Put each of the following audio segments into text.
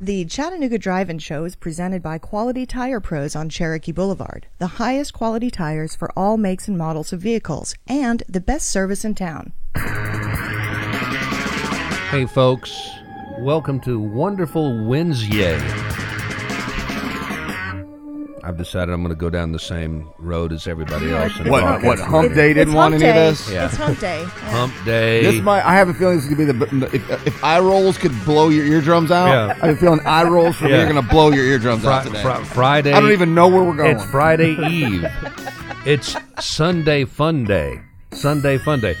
The Chattanooga Drive-In Show is presented by Quality Tire Pros on Cherokee Boulevard, the highest quality tires for all makes and models of vehicles, and the best service in town. Hey folks, welcome to Wonderful Wednesday. I've decided I'm going to go down the same road as everybody else. What hump day didn't want any of this? Yeah. It's hump day. Yeah. Hump day. I have a feeling this is going to be the... If eye rolls could blow your eardrums out, yeah. I have a feeling eye rolls from here are going to blow your eardrums out today. Friday. I don't even know where we're going. It's Friday Eve. It's Sunday Fun Day. Sunday Fun Day.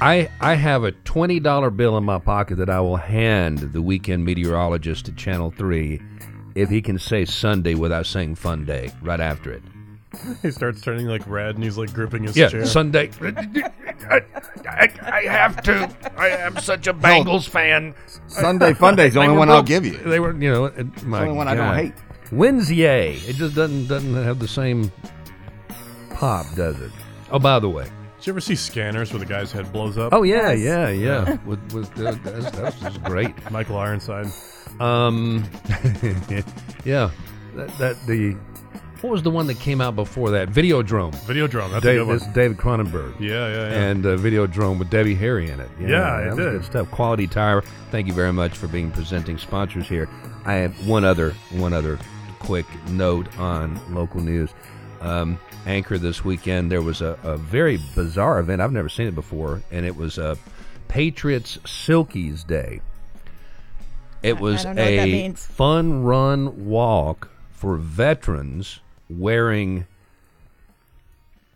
I have a $20 bill in my pocket that I will hand the weekend meteorologist at Channel 3 if he can say Sunday without saying Fun Day right after it. He starts turning like red and he's like gripping his chair. Yeah, Sunday. I have to. I am such a Bengals fan. Sunday Fun Day's the only one I'll give you. They were, you know, it's the only one I don't hate. Wednesday. It just doesn't have the same pop, does it? Oh, by the way. Did you ever see Scanners where the guy's head blows up? Oh, yeah, yeah. That was great. Michael Ironside. Yeah. What was the one that came out before that? Videodrome. Videodrome. That's a good one. This David Cronenberg. Yeah. And Videodrome with Debbie Harry in it. Yeah, it did. Good stuff. Quality Tire. Thank you very much for being presenting sponsors here. I have one other quick note on local news. Anchor this weekend, there was a very bizarre event. I've never seen it before, and it was a Patriots Silkies Day. It was a fun run walk for veterans wearing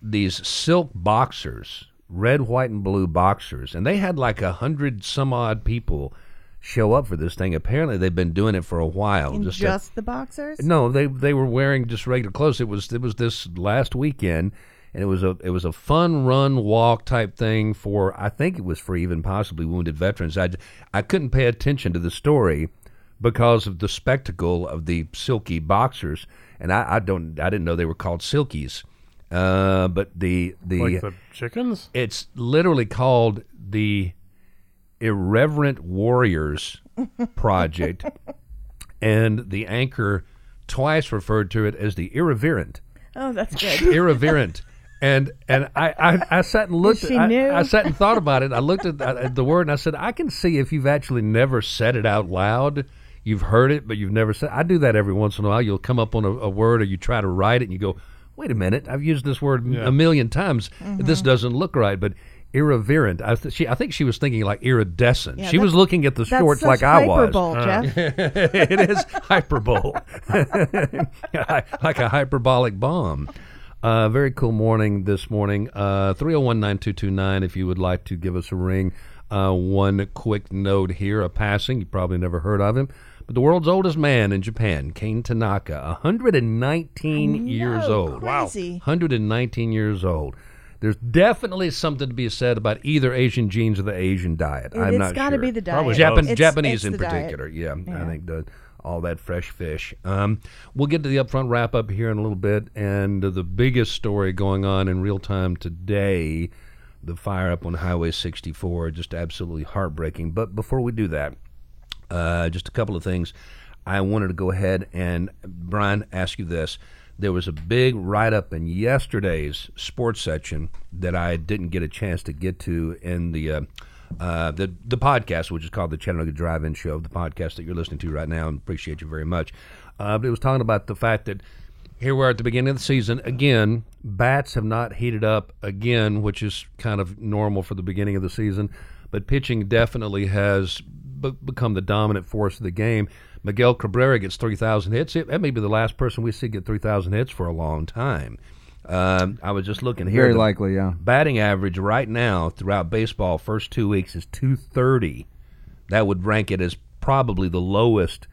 these silk boxers, red, white, and blue boxers, and they had like 100-some-odd people show up for this thing. Apparently, they've been doing it for a while. Just the boxers? No, they were wearing just regular clothes. It was this last weekend, and it was a fun run walk type thing for, I think it was for even possibly wounded veterans. I couldn't pay attention to the story because of the spectacle of the silky boxers, and I didn't know they were called silkies. But the like the chickens? It's literally called the Irreverent Warriors Project, and the anchor twice referred to it as the Irreverent. Oh, that's good. Irreverent. And I sat and looked. I sat and thought about it. I looked at the word and I said, I can see if you've actually never said it out loud. You've heard it, but you've never said it. I do that every once in a while. You'll come up on a word, or you try to write it and you go, wait a minute, I've used this word a million times. Mm-hmm. This doesn't look right, but irreverent. I think she was thinking like iridescent. Yeah, she was looking at the shorts like I was. That's hyperbole, Jeff. It is hyperbole. Like a hyperbolic bomb. Very cool morning this morning. 301-9229 if you would like to give us a ring. One quick note here, a passing. You probably never heard of him. But the world's oldest man in Japan, Kane Tanaka, 119 years old. Crazy. Wow. 119 years old. There's definitely something to be said about either Asian genes or the Asian diet. I'm not sure. It's got to be the diet. Probably Japanese in particular. Yeah, I think all that fresh fish. We'll get to the upfront wrap-up here in a little bit. And the biggest story going on in real time today, the fire up on Highway 64, just absolutely heartbreaking. But before we do that, just a couple of things. I wanted to go ahead and, Brian, ask you this. There was a big write-up in yesterday's sports section that I didn't get a chance to get to in the podcast, which is called the Chattanooga Drive-In Show, the podcast that you're listening to right now, and appreciate you very much. But it was talking about the fact that here we are at the beginning of the season. Again, bats have not heated up again, which is kind of normal for the beginning of the season, but pitching definitely has become the dominant force of the game. Miguel Cabrera gets 3,000 hits. That may be the last person we see get 3,000 hits for a long time. I was just looking here. Very likely, yeah. Batting average right now throughout baseball, first 2 weeks, is 230. That would rank it as probably the lowest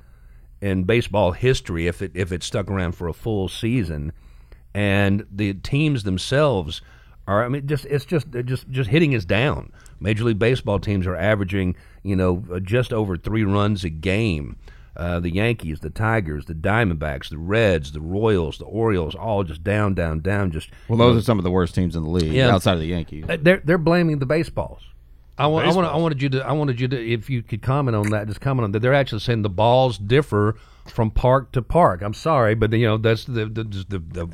in baseball history if it stuck around for a full season. And the teams themselves are, I mean, just hitting is down. Major League Baseball teams are averaging, just over 3 runs a game. The Yankees, the Tigers, the Diamondbacks, the Reds, the Royals, the Orioles, all just down, down, down. Just those are some of the worst teams in the league outside of the Yankees. They're blaming the baseballs. I wanted you to, if you could comment on that, just comment on that. They're actually saying the balls differ from park to park. I'm sorry, but you know that's the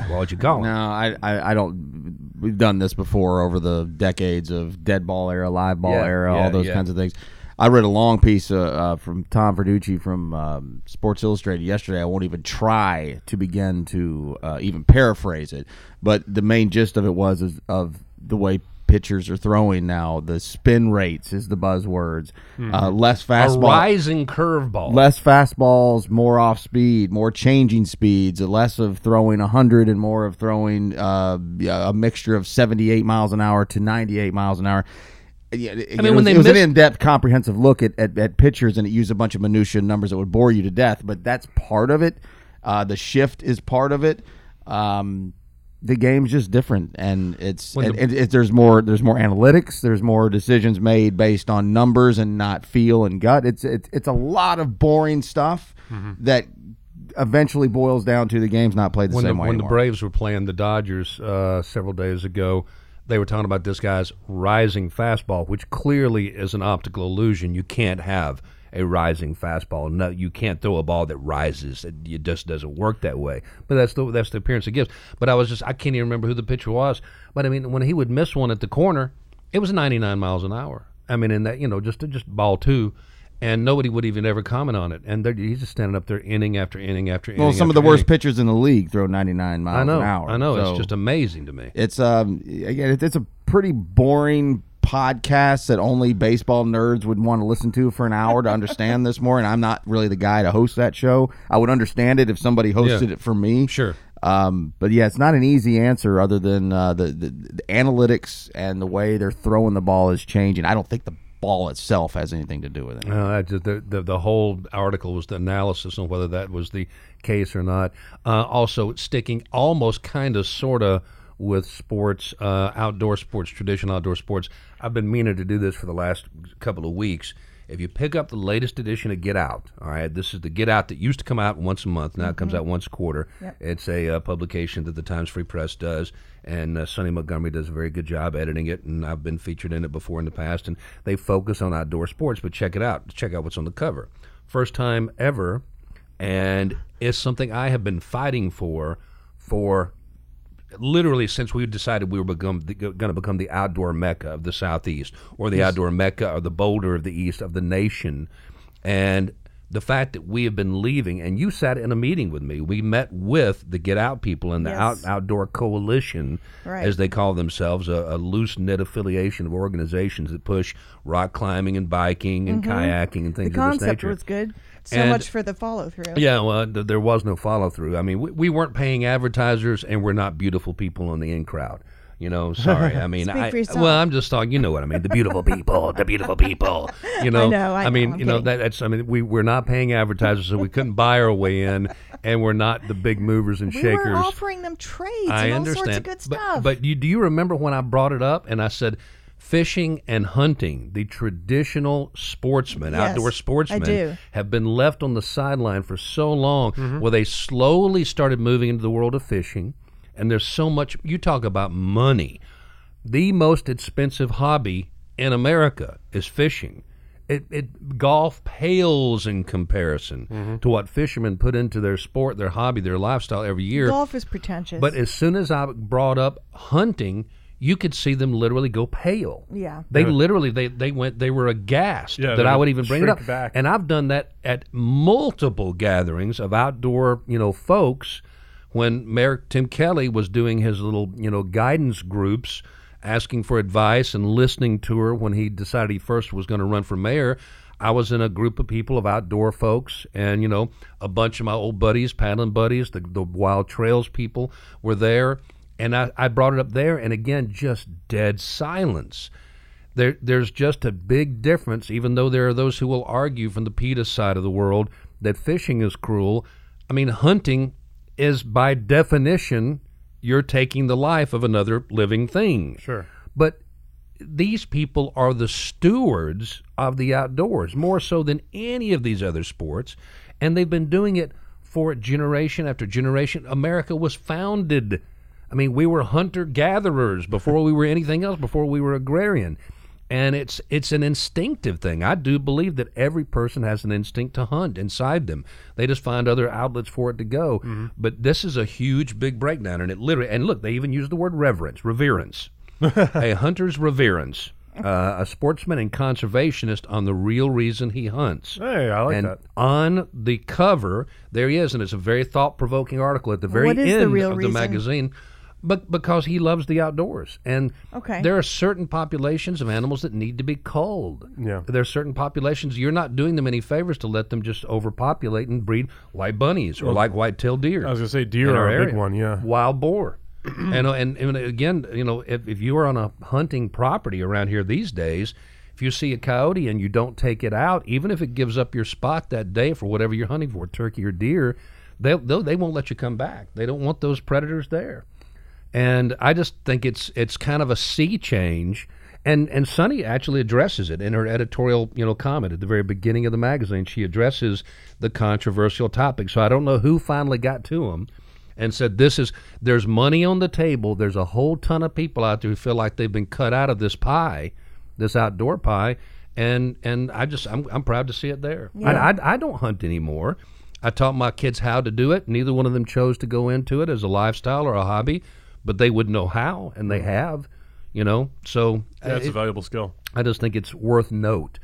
what you call it. No, I don't. We've done this before over the decades of dead ball era, live ball era, all those kinds of things. I read a long piece from Tom Verducci from Sports Illustrated yesterday. I won't even try to begin to even paraphrase it, but the main gist of it was of the way pitchers are throwing now. The spin rates is the buzzwords. Mm-hmm. Less fastball, a rising curveball, less fastballs, more off speed, more changing speeds, less of throwing 100 and more of throwing a mixture of 78 miles an hour to 98 miles an hour. Yeah, it was an in-depth, comprehensive look at pitchers, and it used a bunch of minutiae numbers that would bore you to death. But that's part of it. The shift is part of it. The game's just different, and there's more analytics. There's more decisions made based on numbers and not feel and gut. It's a lot of boring stuff that eventually boils down to the game's not played the same way anymore. When the Braves were playing the Dodgers several days ago, they were talking about this guy's rising fastball, which clearly is an optical illusion. You can't have a rising fastball. No, you can't throw a ball that rises. It just doesn't work that way. But that's the appearance it gives. But I can't even remember who the pitcher was. But I mean, when he would miss one at the corner, it was 99 miles an hour. I mean, in that, you know, just ball two. And nobody would even ever comment on it. And he's just standing up there inning after inning after inning. Well, some of the worst pitchers in the league throw 99 miles an hour. I know. So it's just amazing to me. It's again, it's a pretty boring podcast that only baseball nerds would want to listen to for an hour to understand this more. And I'm not really the guy to host that show. I would understand it if somebody hosted it for me. Sure. But yeah, it's not an easy answer other than the analytics and the way they're throwing the ball is changing. I don't think the ball itself has anything to do with it. No, the whole article was the analysis on whether that was the case or not. Also, sticking almost kind of sort of with sports, outdoor sports, traditional outdoor sports. I've been meaning to do this for the last couple of weeks. If you pick up the latest edition of Get Out, all right, this is the Get Out that used to come out once a month. Now it comes out once a quarter. Yep. It's a publication that the Times Free Press does, and Sonny Montgomery does a very good job editing it, and I've been featured in it before in the past, and they focus on outdoor sports, but check it out. Check out what's on the cover. First time ever, and it's something I have been fighting for literally since we decided we were going to become the outdoor mecca of the Southeast, or the outdoor mecca or the Boulder of the East of the nation. And the fact that we have been leaving, and you sat in a meeting with me. We met with the Get Out people and the Outdoor Coalition, as they call themselves, a loose knit affiliation of organizations that push rock climbing and biking and kayaking and things of this nature. The concept was good. So much for the follow-through. Yeah, well, there was no follow-through. I mean, we weren't paying advertisers, and we're not beautiful people in the in-crowd. You know, sorry. I mean, I'm just talking, you know what I mean, the beautiful people, you know. I know, you know, that's, I mean, we're not paying advertisers, so we couldn't buy our way in, and we're not the big movers and shakers. We were offering them trades and all sorts of good stuff. But do you remember when I brought it up, and I said, fishing and hunting, the traditional sportsmen, outdoor sportsmen, have been left on the sideline for so long, where they slowly started moving into the world of fishing. And there's so much, you talk about money. The most expensive hobby in America is fishing. Golf pales in comparison to what fishermen put into their sport, their hobby, their lifestyle every year. Golf is pretentious. But as soon as I brought up hunting, you could see them literally go pale. Yeah. They were aghast that I would even bring it up. Back. And I've done that at multiple gatherings of outdoor, you know, folks. When Mayor Tim Kelly was doing his little, you know, guidance groups, asking for advice and listening to her when he decided he first was going to run for mayor, I was in a group of people, of outdoor folks, and, you know, a bunch of my old buddies, paddling buddies, the Wild Trails people were there, and I brought it up there, and again, just dead silence. There's just a big difference, even though there are those who will argue from the PETA side of the world that fishing is cruel. I mean, hunting is by definition, you're taking the life of another living thing. Sure. But these people are the stewards of the outdoors, more so than any of these other sports, and they've been doing it for generation after generation. America was founded. I mean, we were hunter-gatherers before we were anything else, before we were agrarian. And it's an instinctive thing. I do believe that every person has an instinct to hunt inside them. They just find other outlets for it to go. Mm-hmm. But this is a huge, big breakdown. And it literally, and look, they even use the word reverence. A hunter's reverence. A sportsman and conservationist on the real reason he hunts. Hey, I like and that. On the cover, there he is, and it's a very thought-provoking article at the very end the real of reason? The magazine. But because he loves the outdoors. And there are certain populations of animals that need to be culled. Yeah. There are certain populations, you're not doing them any favors to let them just overpopulate and breed like bunnies or like white-tailed deer. I was going to say deer are a big one, yeah. Wild boar. And again, you know, if you are on a hunting property around here these days, if you see a coyote and you don't take it out, even if it gives up your spot that day for whatever you're hunting for, turkey or deer, they won't let you come back. They don't want those predators there. And I just think it's kind of a sea change. And Sonny actually addresses it in her editorial, you know, comment at the very beginning of the magazine. She addresses the controversial topic. So I don't know who finally got to him and said, there's money on the table. There's a whole ton of people out there who feel like they've been cut out of this pie, this outdoor pie, and I'm proud to see it there. Yeah. I don't hunt anymore. I taught my kids how to do it. Neither one of them chose to go into it as a lifestyle or a hobby, but they would know how, and they have, you know. So that's a valuable skill. I just think it's worth note.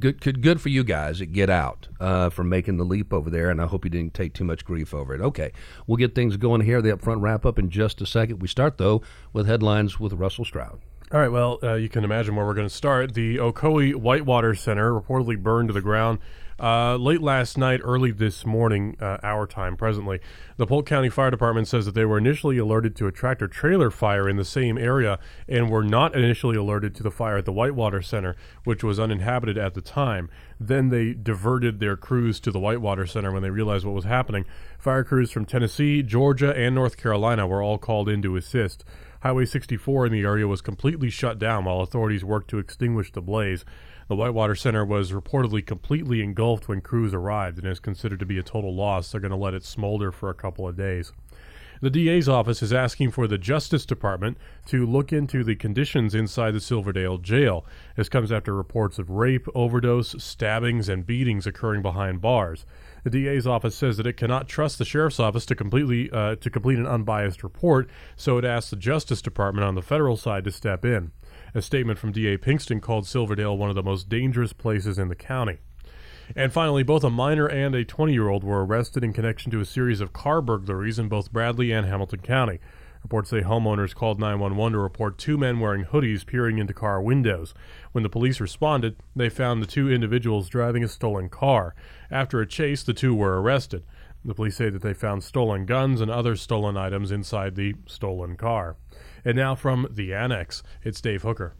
Good for you guys at Get Out for making the leap over there, and I hope you didn't take too much grief over it. Okay, we'll get things going here. The Upfront Wrap-Up in just a second. We start, though, with headlines with Russell Stroud. All right, well, you can imagine where we're going to start. The Ocoee Whitewater Center reportedly burned to the ground late last night, early this morning, our time presently. The Polk County Fire Department says that they were initially alerted to a tractor-trailer fire in the same area and were not initially alerted to the fire at the Whitewater Center, which was uninhabited at the time. Then they diverted their crews to the Whitewater Center when they realized what was happening. Fire crews from Tennessee, Georgia, and North Carolina were all called in to assist. Highway 64 in the area was completely shut down while authorities worked to extinguish the blaze. The Whitewater Center was reportedly completely engulfed when crews arrived and is considered to be a total loss. They're going to let it smolder for a couple of days. The DA's office is asking for the Justice Department to look into the conditions inside the Silverdale Jail. This comes after reports of rape, overdose, stabbings, and beatings occurring behind bars. The DA's office says that it cannot trust the sheriff's office to complete an unbiased report, so it asks the Justice Department on the federal side to step in. A statement from DA Pinkston called Silverdale one of the most dangerous places in the county. And finally, both a minor and a 20-year-old were arrested in connection to a series of car burglaries in both Bradley and Hamilton County. Reports say homeowners called 911 to report two men wearing hoodies peering into car windows. When the police responded, they found the two individuals driving a stolen car. After a chase, the two were arrested. The police say that they found stolen guns and other stolen items inside the stolen car. And now from the Annex, it's Dave Hooker.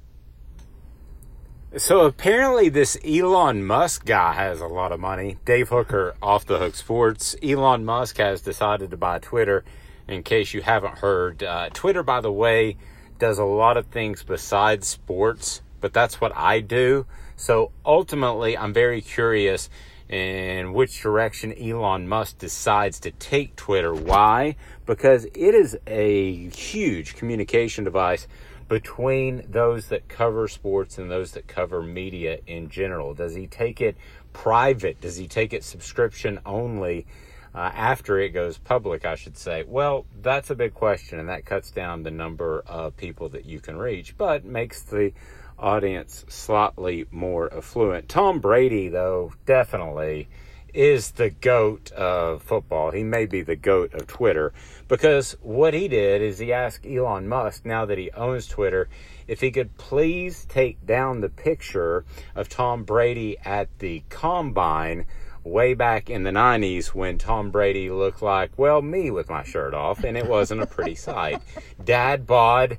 So apparently this Elon Musk guy has a lot of money. Dave Hooker, Off the Hook Sports. Elon Musk has decided to buy Twitter. In case you haven't heard, Twitter, by the way, does a lot of things besides sports, but that's what I do. So ultimately, I'm very curious in which direction Elon Musk decides to take Twitter. Why? Because it is a huge communication device between those that cover sports and those that cover media in general. Does he take it private? Does he take it subscription only after it goes public, I should say? Well, that's a big question, and that cuts down the number of people that you can reach, but makes the audience slightly more affluent. Tom Brady, though, definitely is the GOAT of football. He may be the GOAT of Twitter, because what he did is he asked Elon Musk, now that he owns Twitter, if he could please take down the picture of Tom Brady at the Combine way back in the 90s when Tom Brady looked like, well, me with my shirt off, and it wasn't a pretty sight. Dad bod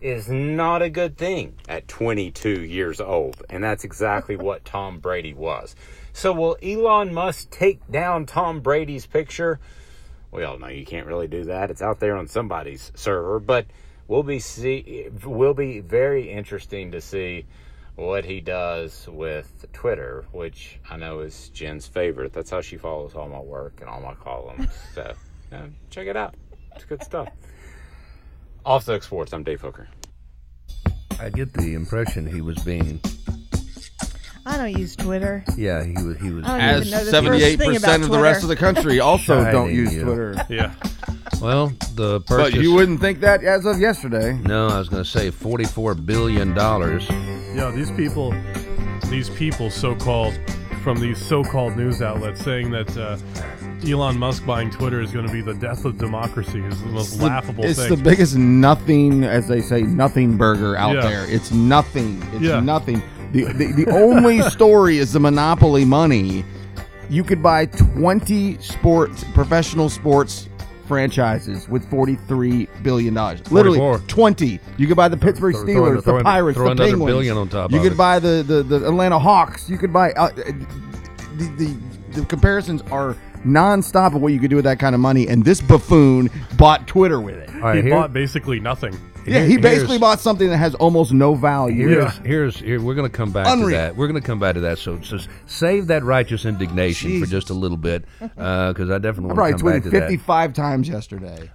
is not a good thing at 22 years old, and that's exactly what Tom Brady was. So will Elon Musk take down Tom Brady's picture? Well, no, you can't really do that. It's out there on somebody's server, but will be very interesting to see what he does with Twitter, which I know is Jen's favorite. That's how she follows all my work and all my columns. So check it out. It's good stuff. Off the Hook Sports, I'm Dave Hooker. I get the impression he was being... I don't use Twitter. Yeah, he was. As 78% of the rest of the country also don't use Twitter. Yeah. Well, the purchase... But you wouldn't think that as of yesterday. No, I was going to say $44 billion. Yeah, these people so-called, from these so-called news outlets, saying that Elon Musk buying Twitter is going to be the death of democracy is the most laughable thing. It's the biggest nothing, as they say, nothing burger out there. It's nothing. It's nothing. The only story is the monopoly money. You could buy 20 professional sports franchises with $43 billion. Literally, 44. 20. You could buy the Pittsburgh Steelers, the Pirates, the Penguins. Billion on top you could buy the Atlanta Hawks. You could buy... the comparisons are... nonstop of what you could do with that kind of money, and this buffoon bought Twitter with it. Right, he bought basically nothing. Yeah, he basically bought something that has almost no value. Here, we're going to come back to that. We're going to come back to that. So save that righteous indignation for just a little bit, because I definitely want to come back to that. I probably tweeted 55 times yesterday.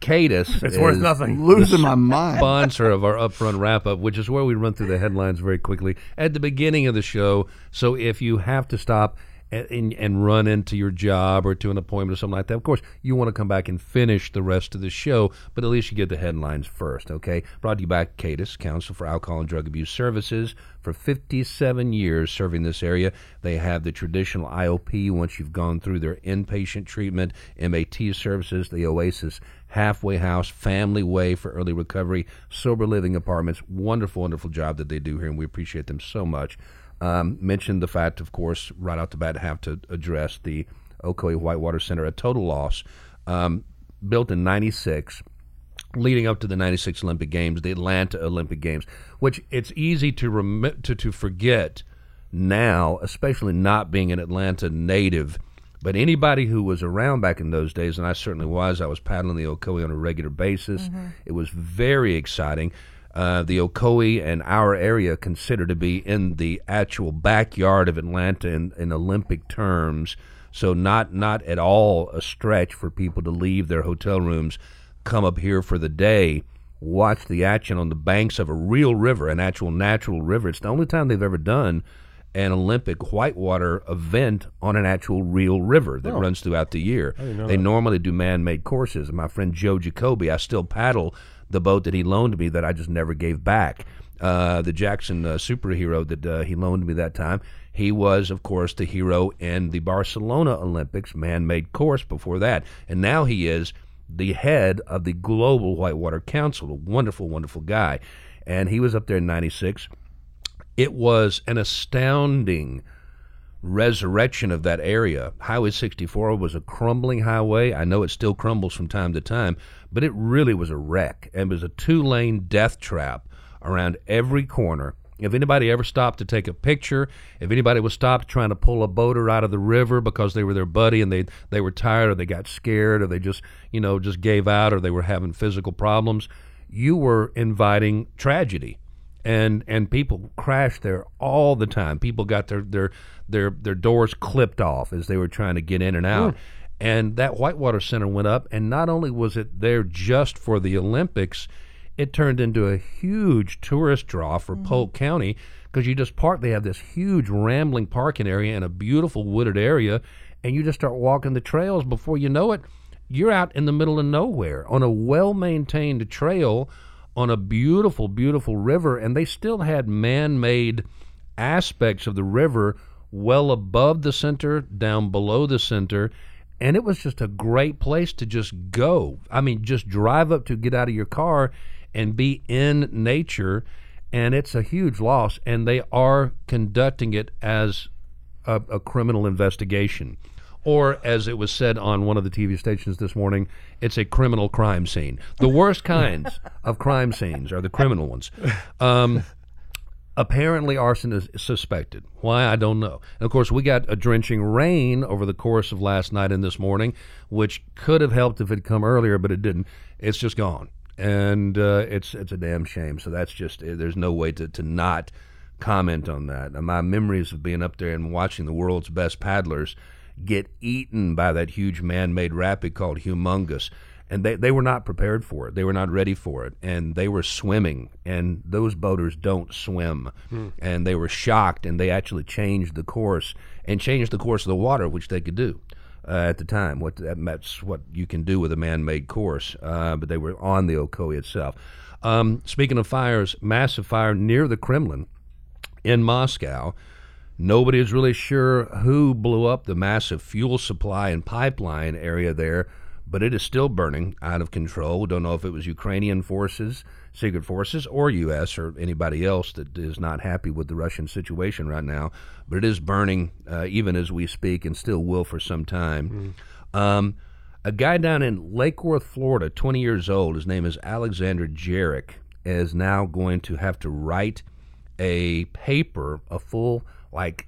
Cadis, it's worth nothing. Losing my mind. Sponsor of our upfront wrap up, which is where we run through the headlines very quickly at the beginning of the show. So if you have to stop and run into your job or to an appointment or something like that. Of course, you want to come back and finish the rest of the show, but at least you get the headlines first, okay? Brought to you by CADIS, Council for Alcohol and Drug Abuse Services, for 57 years serving this area. They have the traditional IOP once you've gone through their inpatient treatment, MAT services, the Oasis Halfway House, Family Way for early recovery, sober living apartments. Wonderful, wonderful job that they do here, and we appreciate them so much. Mentioned the fact, of course, right out the bat, have to address the Ocoee Whitewater Center, a total loss, built in 96, leading up to the 96 Olympic Games, the Atlanta Olympic Games, which it's easy to forget now, especially not being an Atlanta native. But anybody who was around back in those days, and I certainly was, I was paddling the Ocoee on a regular basis. Mm-hmm. It was very exciting. The Ocoee and our area considered to be in the actual backyard of Atlanta in Olympic terms, so not at all a stretch for people to leave their hotel rooms, come up here for the day, watch the action on the banks of a real river, an actual natural river. It's the only time they've ever done an Olympic whitewater event on an actual real river that runs throughout the year. They normally do man-made courses. My friend Joe Jacoby, I still paddle the boat that he loaned me that I just never gave back, the Jackson superhero that he loaned me that time. He was, of course, the hero in the Barcelona Olympics man-made course before that. And now he is the head of the Global Whitewater Council, a wonderful, wonderful guy. And he was up there in 96. It was an astounding resurrection of that area. Highway 64 was a crumbling highway. I know it still crumbles from time to time, but it really was a wreck. It was a two-lane death trap around every corner. If anybody ever stopped to take a picture, if anybody was stopped trying to pull a boater out of the river because they were their buddy and they were tired or they got scared or they just gave out or they were having physical problems, you were inviting tragedy. And people crashed there all the time. People got their doors clipped off as they were trying to get in and out. Mm. And that Whitewater Center went up, and not only was it there just for the Olympics, it turned into a huge tourist draw for Polk County because you just park. They have this huge rambling parking area and a beautiful wooded area, and you just start walking the trails. Before you know it, you're out in the middle of nowhere on a well-maintained trail on a beautiful, beautiful river, and they still had man-made aspects of the river well above the center, down below the center, and it was just a great place to just go. I mean, just drive up to, get out of your car, and be in nature, and it's a huge loss, and they are conducting it as a criminal investigation. Or, as it was said on one of the TV stations this morning, it's a criminal crime scene. The worst kinds of crime scenes are the criminal ones. Apparently, arson is suspected. Why, I don't know. And of course, we got a drenching rain over the course of last night and this morning, which could have helped if it had come earlier, but it didn't. It's just gone. And it's a damn shame. So that's just, there's no way to not comment on that. And my memories of being up there and watching the world's best paddlers get eaten by that huge man-made rapid called Humongous. And they were not prepared for it. They were not ready for it. And they were swimming. And those boaters don't swim. Hmm. And they were shocked. And they actually changed the course and changed the course of the water, which they could do at the time. That's what you can do with a man-made course. But they were on the Ocoee itself. Speaking of fires, massive fire near the Kremlin in Moscow. Nobody is really sure who blew up the massive fuel supply and pipeline area there. But it is still burning out of control. Don't know if it was Ukrainian forces, secret forces, or U.S. or anybody else that is not happy with the Russian situation right now. But it is burning even as we speak, and still will for some time. Mm. A guy down in Lake Worth, Florida, 20 years old, his name is Alexander Jarek, is now going to have to write a paper, a full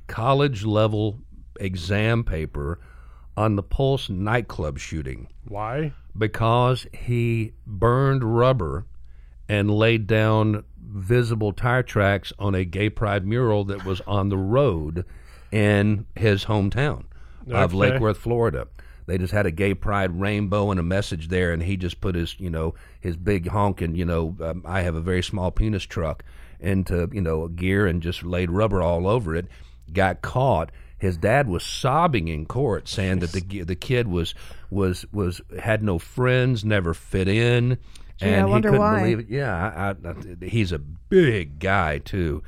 college-level exam paper on the Pulse nightclub shooting. Why? Because he burned rubber and laid down visible tire tracks on a gay pride mural that was on the road in his hometown of Lake Worth, Florida. They just had a gay pride rainbow and a message there, and he just put his, his big honking, I have a very small penis truck into, gear and just laid rubber all over it, got caught. His dad was sobbing in court, saying that the kid was had no friends, never fit in, and he couldn't believe it. Yeah, he's a big guy too,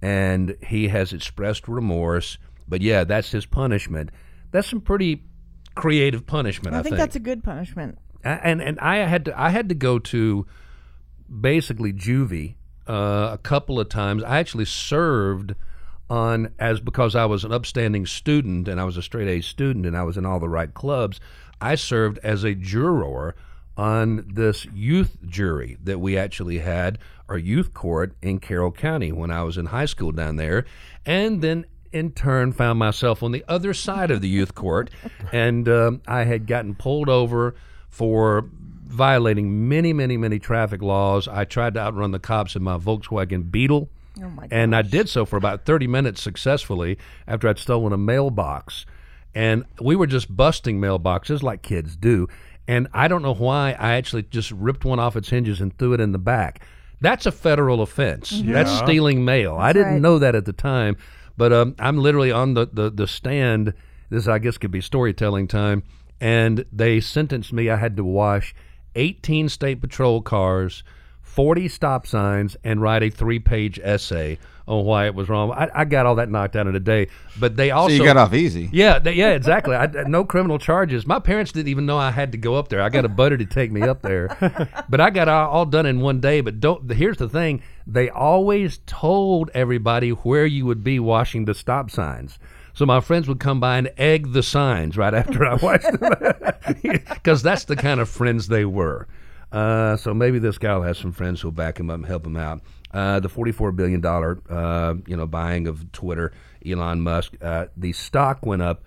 and he has expressed remorse. But yeah, that's his punishment. That's some pretty creative punishment. I think that's a good punishment. And I had to go to basically juvie a couple of times. I actually served because I was an upstanding student and I was a straight A student and I was in all the right clubs. I served as a juror on this youth jury that we actually had, our youth court in Carroll County when I was in high school down there, and then in turn found myself on the other side of the youth court, and I had gotten pulled over for violating many, many, many traffic laws. I tried to outrun the cops in my Volkswagen Beetle. Oh my gosh. And I did so for about 30 minutes successfully after I'd stolen a mailbox. And we were just busting mailboxes like kids do. And I don't know why I actually just ripped one off its hinges and threw it in the back. That's a federal offense. Mm-hmm. Yeah. That's stealing mail. That's I didn't know that at the time. But I'm literally on the stand. This, I guess, could be storytelling time. And they sentenced me. I had to wash 18 state patrol cars, 40 stop signs, and write a 3-page essay on why it was wrong. I got all that knocked out in a day, but they also... So you got off easy. Yeah, exactly. No criminal charges. My parents didn't even know I had to go up there. I got a buddy to take me up there, but I got all done in one day. But here's the thing. They always told everybody where you would be washing the stop signs. So my friends would come by and egg the signs right after I watched them, because that's the kind of friends they were. So maybe this guy will have some friends who'll back him up and help him out. The $44 billion, buying of Twitter, Elon Musk, the stock went up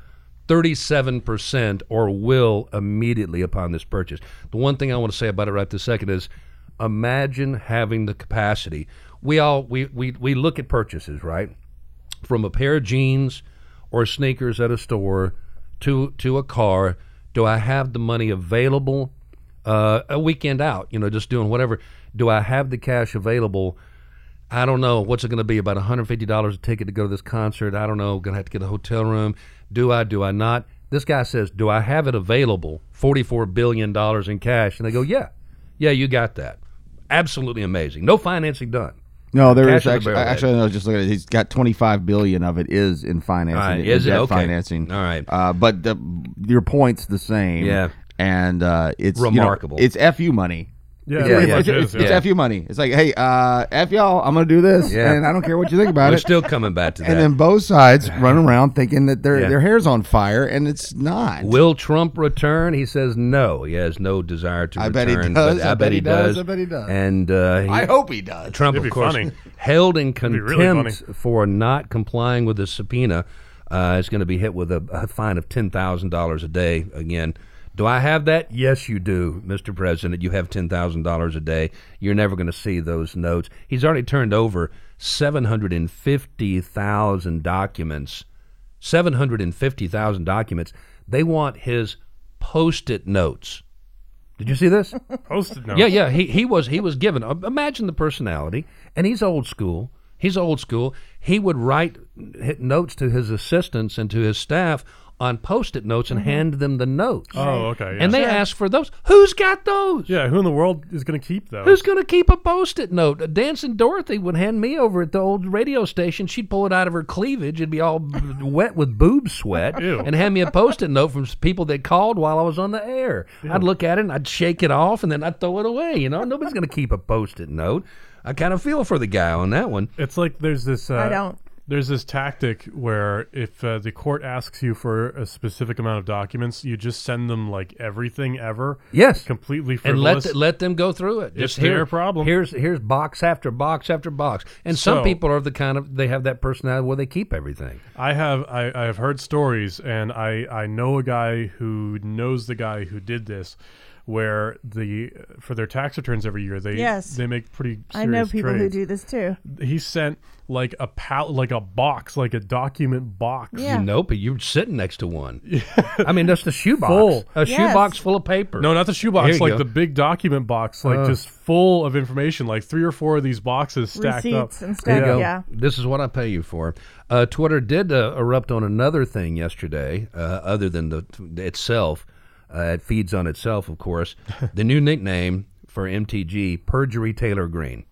37% or will immediately upon this purchase. The one thing I want to say about it right this second is imagine having the capacity. We look at purchases, right? From a pair of jeans or sneakers at a store to a car. Do I have the money available? A weekend out, just doing whatever. Do I have the cash available? I don't know. What's it going to be? About $150 a ticket to go to this concert? I don't know. Going to have to get a hotel room. Do I not? This guy says, do I have it available? $44 billion in cash. And they go, yeah. Yeah, you got that. Absolutely amazing. No financing done. No, there cash is actually no. Just look at it. He's got $25 billion of it is in financing. All right. Is it? Okay. Financing. All right. But your point's the same. Yeah. And it's remarkable. It's FU money. Yeah, it's FU money. It's like, hey, F y'all, I'm going to do this, and I don't care what you think about it. We're still coming back to that. And then both sides run around thinking that their hair's on fire, and it's not. Will Trump return? He says no. He has no desire to return. Bet he does. I bet he does. I bet he does. And I hope he does. Trump, of course, held in contempt for not complying with the subpoena, is going to be hit with a fine of $10,000 a day again. Do I have that? Yes, you do, Mr. President. You have $10,000 a day. You're never going to see those notes. He's already turned over 750,000 documents. 750,000 documents. They want his Post-it notes. Did you see this? Post-it notes. Yeah. He was given. Imagine the personality, and he's old school. He would write notes to his assistants and to his staff on Post-it notes and hand them the notes. Oh, okay. Yeah. And they asked for those. Who's got those? Yeah, who in the world is going to keep those? Who's going to keep a Post-it note? Dancing Dorothy would hand me over at the old radio station. She'd pull it out of her cleavage. It'd be all wet with boob sweat. Ew. And hand me a Post-it note from people that called while I was on the air. Ew. I'd look at it and I'd shake it off and then I'd throw it away. You know, nobody's going to keep a Post-it note. I kind of feel for the guy on that one. It's like there's this... I don't. There's this tactic where if the court asks you for a specific amount of documents, you just send them like everything ever. Yes. Completely frivolous. And let them go through it. It's their problem. Here's box after box after box. And some people are the kind of, they have that personality where they keep everything. I have heard stories, and I know a guy who knows the guy who did this, where for their tax returns every year they make pretty serious trades. I know people who do this too. He sent like a box, like a document box. Yeah. You know, but you're sitting next to one. Yeah. I mean, that's the shoebox. Shoebox full of paper. No, not the shoebox, like go. The big document box, like just full of information, like 3 or 4 of these boxes stacked receipts up. Receipts and stuff, yeah. This is what I pay you for. Twitter did erupt on another thing yesterday, other than itself. It feeds on itself, of course. The new nickname for MTG, Perjury Taylor Green.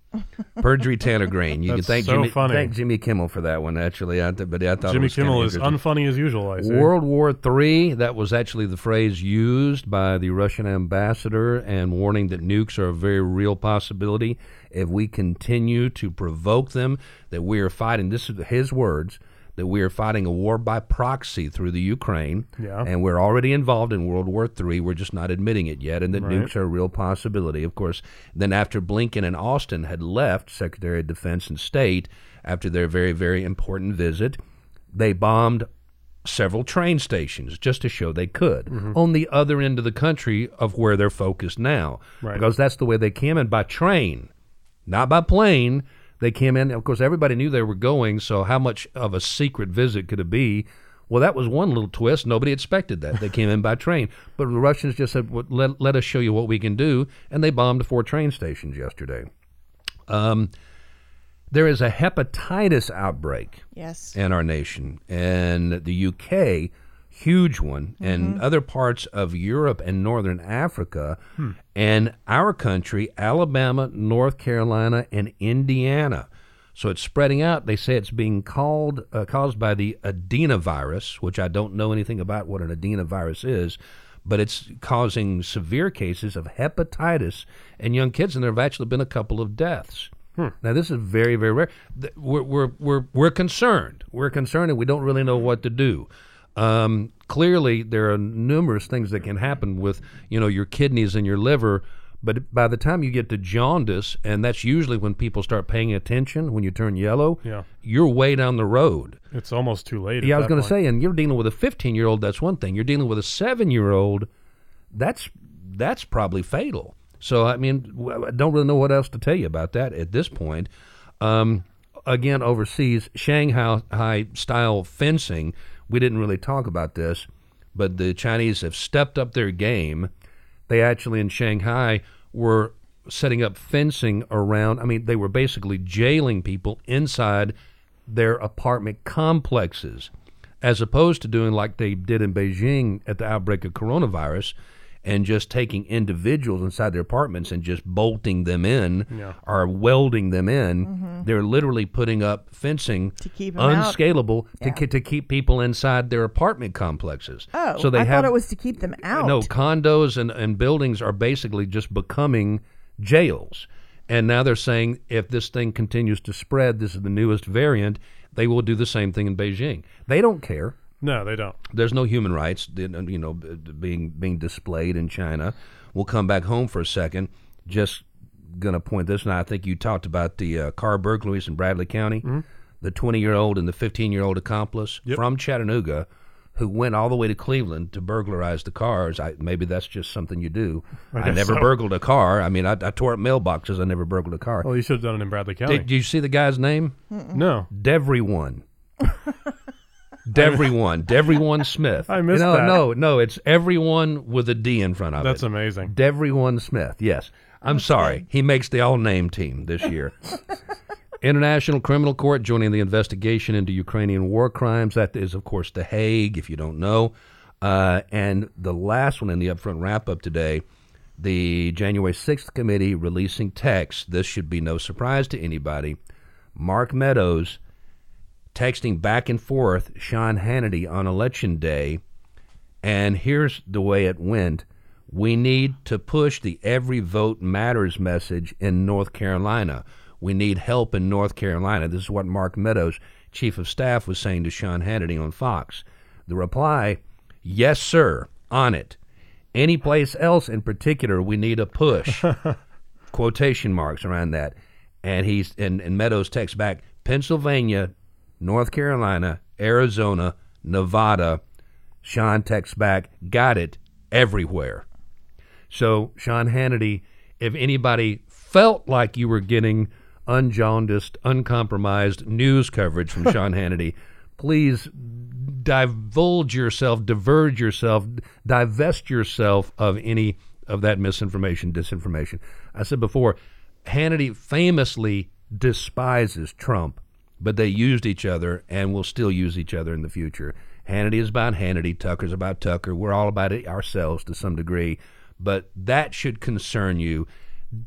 Perjury Taylor Green. You That's can thank so Jimmy, funny. Thank Jimmy Kimmel for that one, actually. I thought Jimmy Kimmel is unfunny as usual, I see. World War III, that was actually the phrase used by the Russian ambassador, and warning that nukes are a very real possibility if we continue to provoke them, that we are fighting, this is his words, that we are fighting a war by proxy through the Ukraine, and we're already involved in World War III. We're just not admitting it yet, and that nukes are a real possibility. Of course, then after Blinken and Austin had left, Secretary of Defense and State, after their very, very important visit, they bombed several train stations just to show they could, on the other end of the country of where they're focused now, because that's the way they came in, by train, not by plane. They came in. Of course, everybody knew they were going, so how much of a secret visit could it be? Well, that was one little twist. Nobody expected that. They came in by train. But the Russians just said, well, let us show you what we can do, and they bombed 4 train stations yesterday. There is a hepatitis outbreak in our nation, and the U.K., huge one, and other parts of Europe and northern Africa, and our country, Alabama, North Carolina, and Indiana. So it's spreading out. They say it's being caused by the adenovirus, which I don't know anything about what an adenovirus is, but it's causing severe cases of hepatitis in young kids, and there have actually been a couple of deaths. Now, this is very, very rare. We're concerned. We're concerned, and we don't really know what to do. Clearly, there are numerous things that can happen with, your kidneys and your liver, but by the time you get to jaundice, and that's usually when people start paying attention, when you turn yellow, you're way down the road. It's almost too late. Yeah, I was going to say, and you're dealing with a 15-year-old, that's one thing. You're dealing with a 7-year-old, that's probably fatal. So, I mean, I don't really know what else to tell you about that at this point. Again, overseas, Shanghai-style fencing. We didn't really talk about this, but the Chinese have stepped up their game. They actually, in Shanghai, were setting up fencing around. I mean, they were basically jailing people inside their apartment complexes, as opposed to doing like they did in Beijing at the outbreak of coronavirus and just taking individuals inside their apartments and just bolting them in or welding them in. They're literally putting up fencing to keep them unscalable out. To keep people inside their apartment complexes. Oh, so I thought it was to keep them out. No, condos and buildings are basically just becoming jails. And now they're saying if this thing continues to spread, this is the newest variant, they will do the same thing in Beijing. They don't care. No, they don't. There's no human rights, being displayed in China. We'll come back home for a second. Just going to point this, and I think you talked about the car burglaries in Bradley County, the 20-year-old and the 15-year-old accomplice from Chattanooga who went all the way to Cleveland to burglarize the cars. Maybe that's just something you do. I never burgled a car. I mean, I tore up mailboxes. I never burgled a car. Well, you should have done it in Bradley County. Did you see the guy's name? No. Devry one. Devryone Smith. I missed that. No, it's everyone with a D in front of it. That's amazing. Devryone Smith, yes. I'm sorry. He makes the all-name team this year. International Criminal Court joining the investigation into Ukrainian war crimes. That is, of course, The Hague, if you don't know. And the last one in the upfront wrap-up today, the January 6th committee releasing text. This should be no surprise to anybody. Mark Meadows texting back and forth Sean Hannity on election day. And here's the way it went. We need to push the Every Vote Matters message in North Carolina. We need help in North Carolina. This is what Mark Meadows, chief of staff, was saying to Sean Hannity on Fox. The reply, yes, sir, on it. Any place else in particular, we need a push. Quotation marks around that. And Meadows texts back, Pennsylvania, North Carolina, Arizona, Nevada. Sean texts back, got it, everywhere. So, Sean Hannity, if anybody felt like you were getting unjaundiced, uncompromised news coverage from Sean Hannity, please diverge yourself, divest yourself of any of that misinformation, disinformation. I said before, Hannity famously despises Trump, but they used each other and will still use each other in the future. Hannity is about Hannity, Tucker's about Tucker. We're all about it ourselves to some degree, but that should concern you.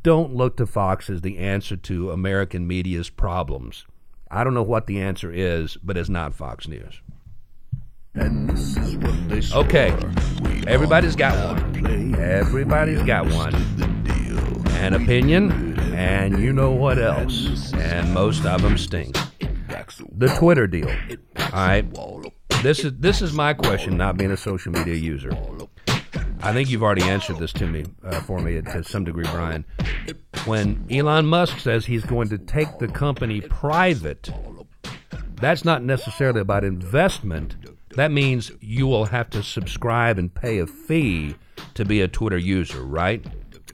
Don't look to Fox as the answer to American media's problems. I don't know what the answer is, but it's not Fox News. And this is what they say. Okay, everybody's got one. Everybody's got one. An opinion, and you know what else. And most of them stink. The Twitter deal. All right, this is my question, not being a social media user. I think you've already answered this for me to some degree, Brian. When Elon Musk says he's going to take the company private, that's not necessarily about investment. That means you will have to subscribe and pay a fee to be a Twitter user, right?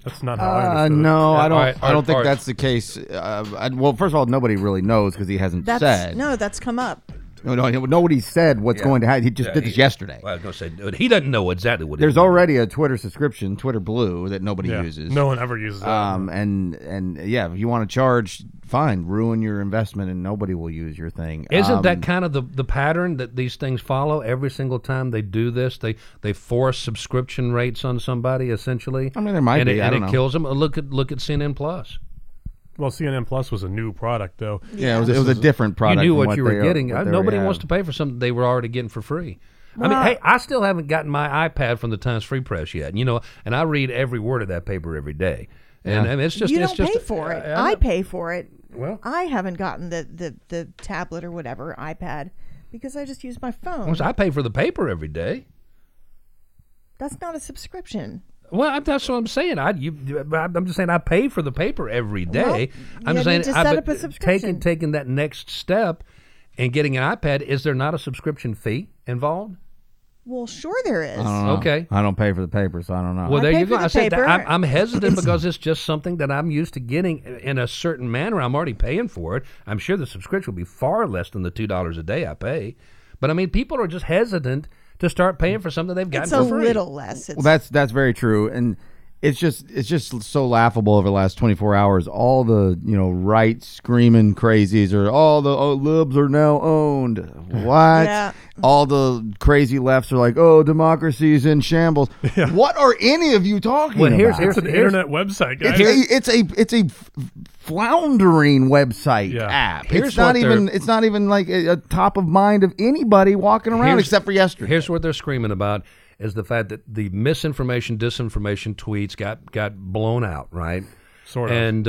That's not how I understood it. No, I don't. I don't think that's the case. Well, first of all, nobody really knows because he hasn't said. No, that's come up. No, nobody said what's going to happen. He just did this yesterday. Well, I was going to say, he doesn't know exactly what it is. There's already a Twitter subscription, Twitter Blue, that nobody uses. No one ever uses it. And if you want to charge, fine, ruin your investment and nobody will use your thing. Isn't that kind of the pattern that these things follow every single time they do this? They force subscription rates on somebody, essentially. I mean, there might be. I don't know. It kills them. Look at CNN Plus. Well, CNN Plus was a new product, though. Yeah, it was a different product. You knew what you were getting. Nobody wants to pay for something they were already getting for free. Well, I mean, hey, I still haven't gotten my iPad from the Times Free Press yet. And, and I read every word of that paper every day. And I mean, you don't pay for it. I pay for it. Well, I haven't gotten the tablet or whatever iPad because I just use my phone. Well, so I pay for the paper every day. That's not a subscription. Well, that's what I'm saying. I'm just saying I pay for the paper every day. Well, I'm just saying taking that next step and getting an iPad. Is there not a subscription fee involved? Well, sure there is. Okay, I don't pay for the paper, so I don't know. Well, there you go. I said I'm hesitant because it's just something that I'm used to getting in a certain manner. I'm already paying for it. I'm sure the subscription will be far less than the $2 a day I pay. But I mean, people are just hesitant to start paying for something they've gotten for free. It's a little less. Well, that's very true, and it's just so laughable over the last 24 hours. All the right screaming crazies or all the libs are now owned. What? Yeah. All the crazy lefts are like, democracy's in shambles. Yeah. What are any of you talking about? Here's an internet website, guys. It's a floundering website app. It's not even like a top of mind of anybody walking around except for yesterday. Here's what they're screaming about is the fact that the misinformation, disinformation tweets got blown out, right? Sort of. And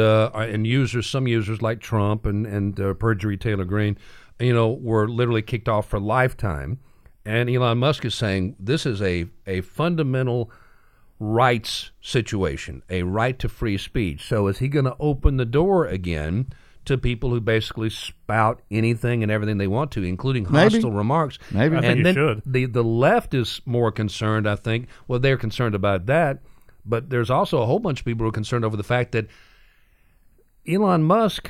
some users like Trump and Perjury Taylor Greene, were literally kicked off for lifetime. And Elon Musk is saying this is a fundamental rights situation, a right to free speech. So is he going to open the door again to people who basically spout anything and everything they want to, including hostile remarks? Maybe. I think he should. The left is more concerned, I think. Well, they're concerned about that, but there's also a whole bunch of people who are concerned over the fact that Elon Musk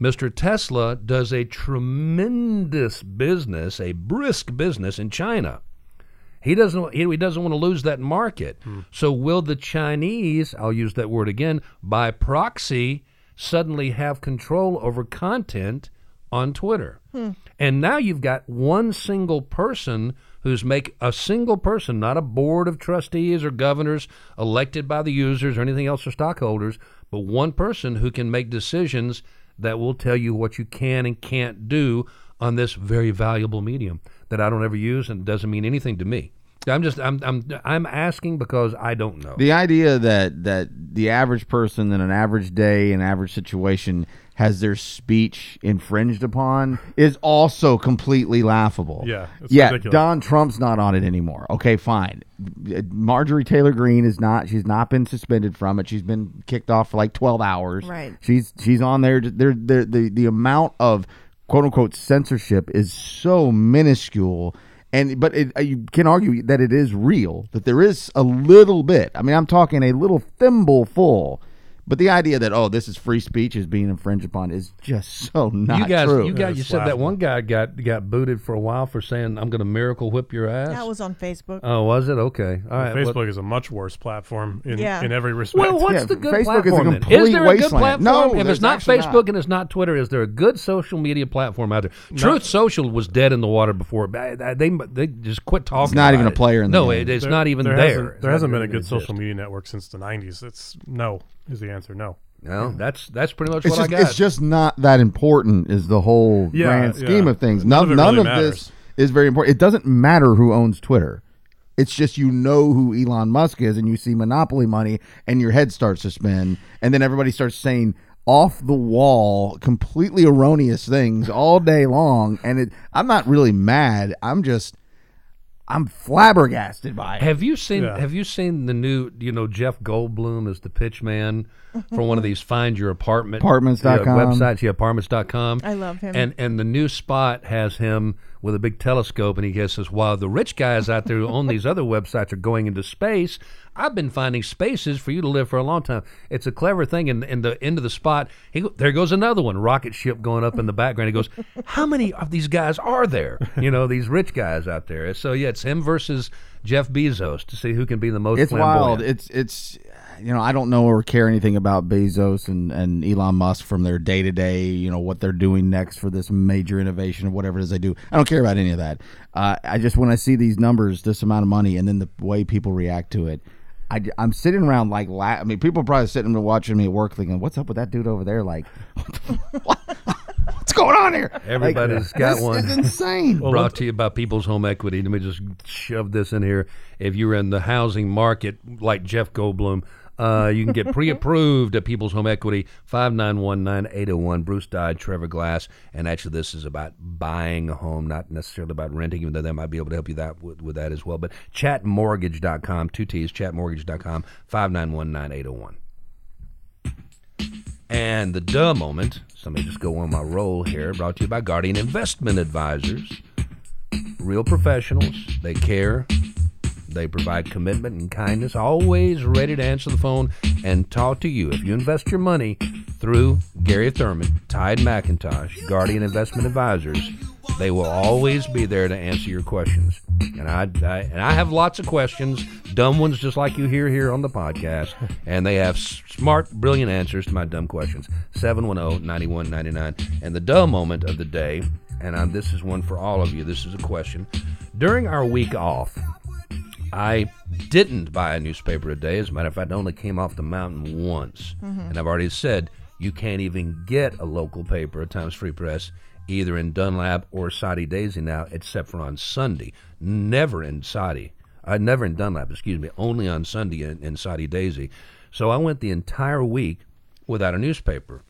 Mr. Tesla does a tremendous business, a brisk business in China. He doesn't want to lose that market. Hmm. So will the Chinese, I'll use that word again, by proxy, suddenly have control over content on Twitter? Hmm. And now you've got one single person who's not a board of trustees or governors elected by the users or anything else or stockholders, but one person who can make decisions that will tell you what you can and can't do on this very valuable medium that I don't ever use and doesn't mean anything to me. I'm asking because I don't know. The idea that the average person in an average day, an average situation has their speech infringed upon is also completely laughable. Yeah, it's ridiculous. Don Trump's not on it anymore. Okay, fine. Marjorie Taylor Greene is not. She's not been suspended from it. She's been kicked off for like 12 hours. Right. She's on there. The amount of quote unquote censorship is so minuscule. But you can argue that it is real, that there is a little bit. I mean, I'm talking a little thimble full. But the idea that, this is free speech is being infringed upon is just so not true. You said that one guy got booted for a while for saying, I'm going to miracle whip your ass. That was on Facebook. Oh, was it? Okay. All right. Facebook is a much worse platform in every respect. Well, what's the good Facebook platform? Is there a good platform? No, if it's not Facebook and it's not Twitter, is there a good social media platform out there? Truth Social was dead in the water before. They just quit talking about it. It's not even a player in the game. No, it's not even there. There hasn't been a good social media network since the 90s. Is the answer no? No, that's pretty much what I got. It's just not that important. Is the whole grand scheme of things? None of this is very important. It doesn't matter who owns Twitter. It's just who Elon Musk is, and you see monopoly money, and your head starts to spin, and then everybody starts saying off the wall, completely erroneous things all day long. And I'm not really mad. I'm flabbergasted by it. Have you seen the new, Jeff Goldblum is the pitch man for one of these find your apartments.com websites, apartments.com. I love him. And the new spot has him with a big telescope, and he says, while the rich guys out there who own these other websites are going into space, I've been finding spaces for you to live for a long time. It's a clever thing. And in the end of the spot, there goes another one, rocket ship going up in the background. He goes, how many of these guys are there? These rich guys out there. So it's him versus Jeff Bezos to see who can be the most. It's flamboyant. Wild. It's I don't know or care anything about Bezos and Elon Musk from their day to day. What they're doing next for this major innovation or whatever it is they do. I don't care about any of that. I just when I see these numbers, this amount of money, and then the way people react to it. I'm sitting around like, people are probably sitting and watching me at work thinking, what's up with that dude over there? Like, what's going on here? Everybody's got one. This is insane. Well, brought to you by People's Home Equity. Let me just shove this in here. If you're in the housing market like Jeff Goldblum, you can get pre-approved at People's Home Equity, 5919801, Bruce Dodd, Trevor Glass. And actually, this is about buying a home, not necessarily about renting, even though they might be able to help you with that as well. But chatmortgage.com, two T's, chatmortgage.com, 5919801. And the duh moment, so let me just go on my roll here, brought to you by Guardian Investment Advisors. Real professionals, they care. They provide commitment and kindness, always ready to answer the phone and talk to you. If you invest your money through Gary Thurman, Tide McIntosh, Guardian Investment Advisors, they will always be there to answer your questions. And I have lots of questions, dumb ones just like you hear here on the podcast, and they have smart, brilliant answers to my dumb questions. 710-9199. And the duh moment of the day, and this is one for all of you. This is a question. During our week off, I didn't buy a newspaper a day. As a matter of fact, I only came off the mountain once. Mm-hmm. And I've already said you can't even get a local paper, a Times Free Press, either in Dunlap or Soddy Daisy now, except for on Sunday. Never in Dunlap, excuse me, only on Sunday in Soddy Daisy. So I went the entire week without a newspaper.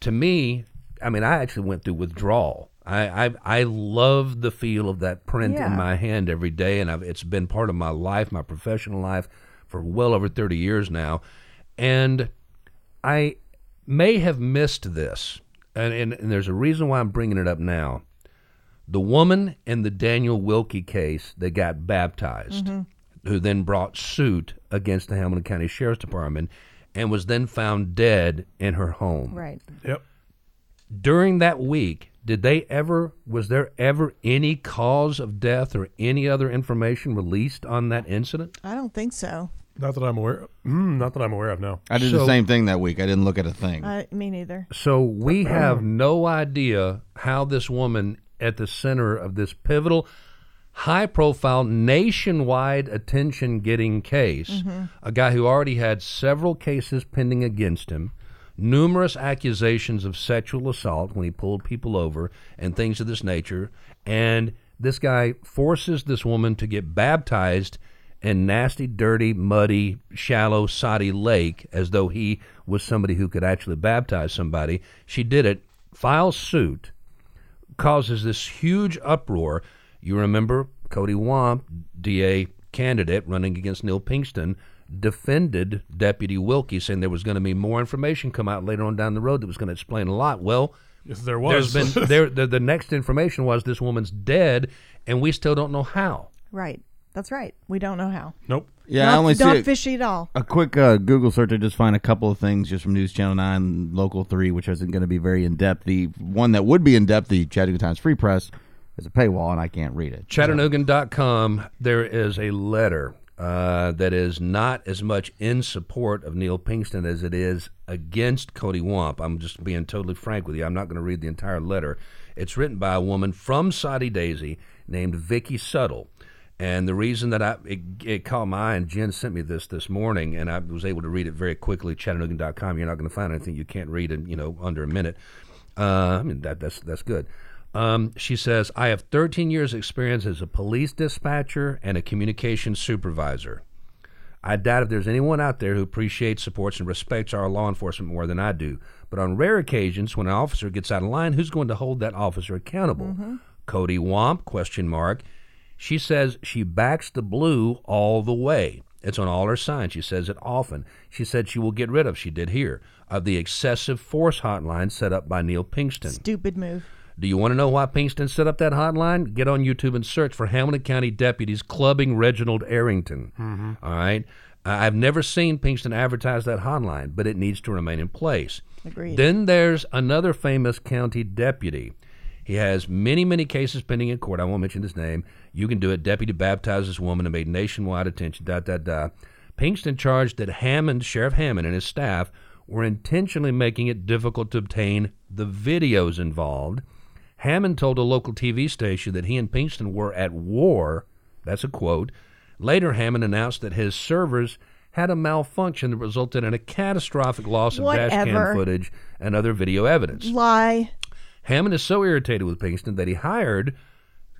To me, I actually went through withdrawal. I love the feel of that print in my hand every day, and it's been part of my life, my professional life, for well over 30 years now. And I may have missed this, and there's a reason why I'm bringing it up now. The woman in the Daniel Wilkie case that got baptized, mm-hmm. who then brought suit against the Hamilton County Sheriff's Department and was then found dead in her home. Right. Yep. during that week, was there ever any cause of death or any other information released on that incident? I don't think so. Not that I'm aware of. Not that I'm aware of, no. I did the same thing that week. I didn't look at a thing. Me neither. So we have no idea how this woman at the center of this pivotal, high-profile, nationwide attention-getting case, a guy who already had several cases pending against him, numerous accusations of sexual assault when he pulled people over and things of this nature, and this guy forces this woman to get baptized in nasty, dirty, muddy, shallow, soddy lake as though he was somebody who could actually baptize somebody. She did it, files suit, causes this huge uproar. You remember Cody Wamp, DA candidate running against Neil Pinkston, defended Deputy Wilkie, saying there was going to be more information come out later on down the road that was going to explain a lot. Well, yes, there was. There's been, the next information was this woman's dead, and we still don't know how. Right. That's right. We don't know how. Nope. Yeah, not, I only not see fishy at all. A quick Google search, I just find a couple of things just from News Channel 9, Local 3, which isn't going to be very in-depth. The one that would be in-depth, the Chattanooga Times Free Press, is a paywall, and I can't read it. Chattanoogan.com, there is a letter that is not as much in support of Neil Pinkston as it is against Cody Wamp. I'm just being totally frank with you. I'm not going to read the entire letter. It's written by a woman from Soddy Daisy named Vicky Suttle. And the reason that it caught my eye, and Jen sent me this morning, and I was able to read it very quickly, Chattanooga.com. You're not going to find anything you can't read in, under a minute. I mean, that's good. She says, I have 13 years experience as a police dispatcher and a communications supervisor. I doubt if there's anyone out there who appreciates, supports, and respects our law enforcement more than I do. But on rare occasions, when an officer gets out of line, who's going to hold that officer accountable? Cody Wamp, ? She says she backs the blue all the way. It's on all her signs. She says it often. She said she will get rid of, she did here, of the excessive force hotline set up by Neil Pinkston. Stupid move. Do you want to know why Pinkston set up that hotline? Get on YouTube and search for Hamilton County deputies clubbing Reginald Arrington. All right? I've never seen Pinkston advertise that hotline, but it needs to remain in place. Agreed. Then there's another famous county deputy. He has many, many cases pending in court. I won't mention his name. You can do it. Deputy baptized this woman and made nationwide attention, Pinkston charged that Hammond, Sheriff Hammond and his staff were intentionally making it difficult to obtain the videos involved. Hammond told a local TV station that he and Pinkston were at war. That's a quote. Later, Hammond announced that his servers had a malfunction that resulted in a catastrophic loss of dash cam footage and other video evidence. Lie. Hammond is so irritated with Pinkston that he hired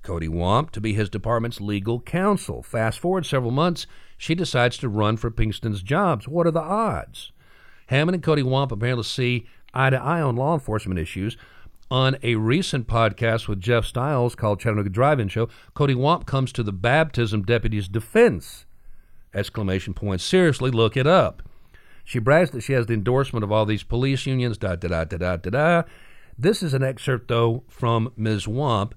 Cody Wamp to be his department's legal counsel. Fast forward several months, she decides to run for Pinkston's jobs. What are the odds? Hammond and Cody Wamp apparently see eye to eye on law enforcement issues. On a recent podcast with Jeff Stiles called Chattanooga Drive-In Show, Cody Wamp comes to the baptism deputy's defense! ! Seriously, look it up. She brags that she has the endorsement of all these police unions, This is an excerpt, though, from Ms. Wamp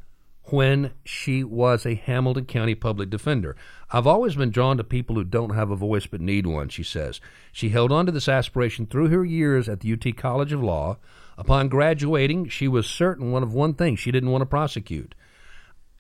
when she was a Hamilton County public defender. I've always been drawn to people who don't have a voice but need one, she says. She held on to this aspiration through her years at the UT College of Law. Upon graduating, she was certain of one thing she didn't want to prosecute.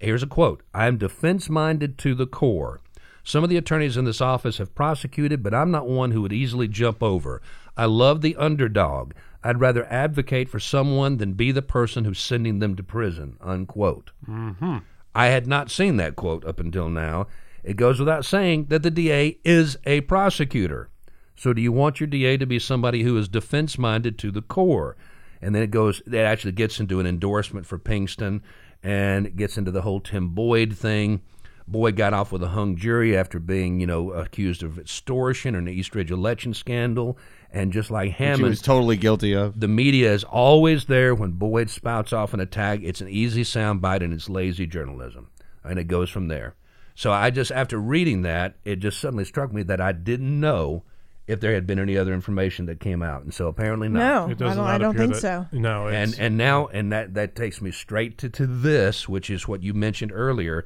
Here's a quote. I am defense-minded to the core. Some of the attorneys in this office have prosecuted, but I'm not one who would easily jump over. I love the underdog. I'd rather advocate for someone than be the person who's sending them to prison, unquote. I had not seen that quote up until now. It goes without saying that the DA is a prosecutor. So do you want your DA to be somebody who is defense-minded to the core? And then it actually gets into an endorsement for Pinkston, and it gets into the whole Tim Boyd thing. Boyd got off with a hung jury after being, accused of extortion in the East Ridge election scandal. And just like Hammond, she was totally guilty of. The media is always there when Boyd spouts off an attack. It's an easy soundbite, and it's lazy journalism. And it goes from there. So after reading that, it just suddenly struck me that I didn't know if there had been any other information that came out. And so apparently not. No, I don't think so. No. And now that takes me straight to this, which is what you mentioned earlier.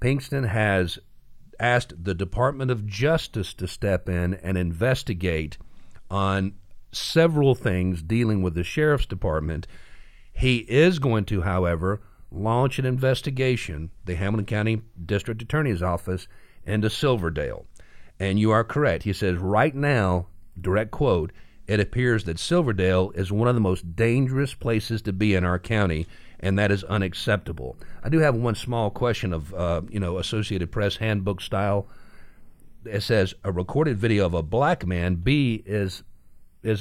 Pinkston has asked the Department of Justice to step in and investigate on several things dealing with the sheriff's department. He is going to, however, launch an investigation, the Hamilton County District Attorney's Office, into Silverdale. And you are correct. He says, right now, direct quote, it appears that Silverdale is one of the most dangerous places to be in our county, and that is unacceptable. I do have one small question of, Associated Press handbook style. It says, a recorded video of a black man, B is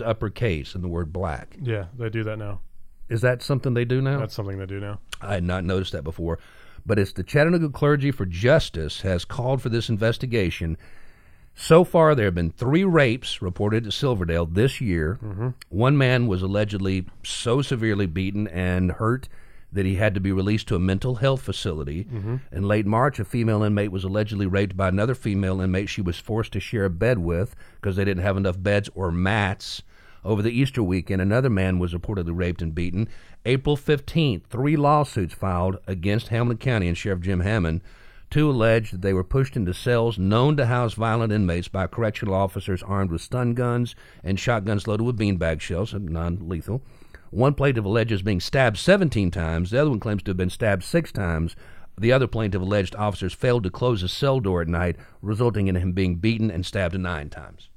uppercase in the word black. Yeah, they do that now. Is that something they do now? That's something they do now. I had not noticed that before. But it's the Chattanooga Clergy for Justice has called for this investigation. So far, there have been 3 rapes reported at Silverdale this year. Mm-hmm. One man was allegedly so severely beaten and hurt that he had to be released to a mental health facility. Mm-hmm. In late March, a female inmate was allegedly raped by another female inmate she was forced to share a bed with because they didn't have enough beds or mats. Over the Easter weekend, another man was reportedly raped and beaten. April 15th, 3 lawsuits filed against Hamilton County and Sheriff Jim Hammond. 2 alleged that they were pushed into cells known to house violent inmates by correctional officers armed with stun guns and shotguns loaded with beanbag shells, non-lethal. One plaintiff alleges being stabbed 17 times. The other one claims to have been stabbed 6 times. The other plaintiff alleged officers failed to close a cell door at night, resulting in him being beaten and stabbed 9 times.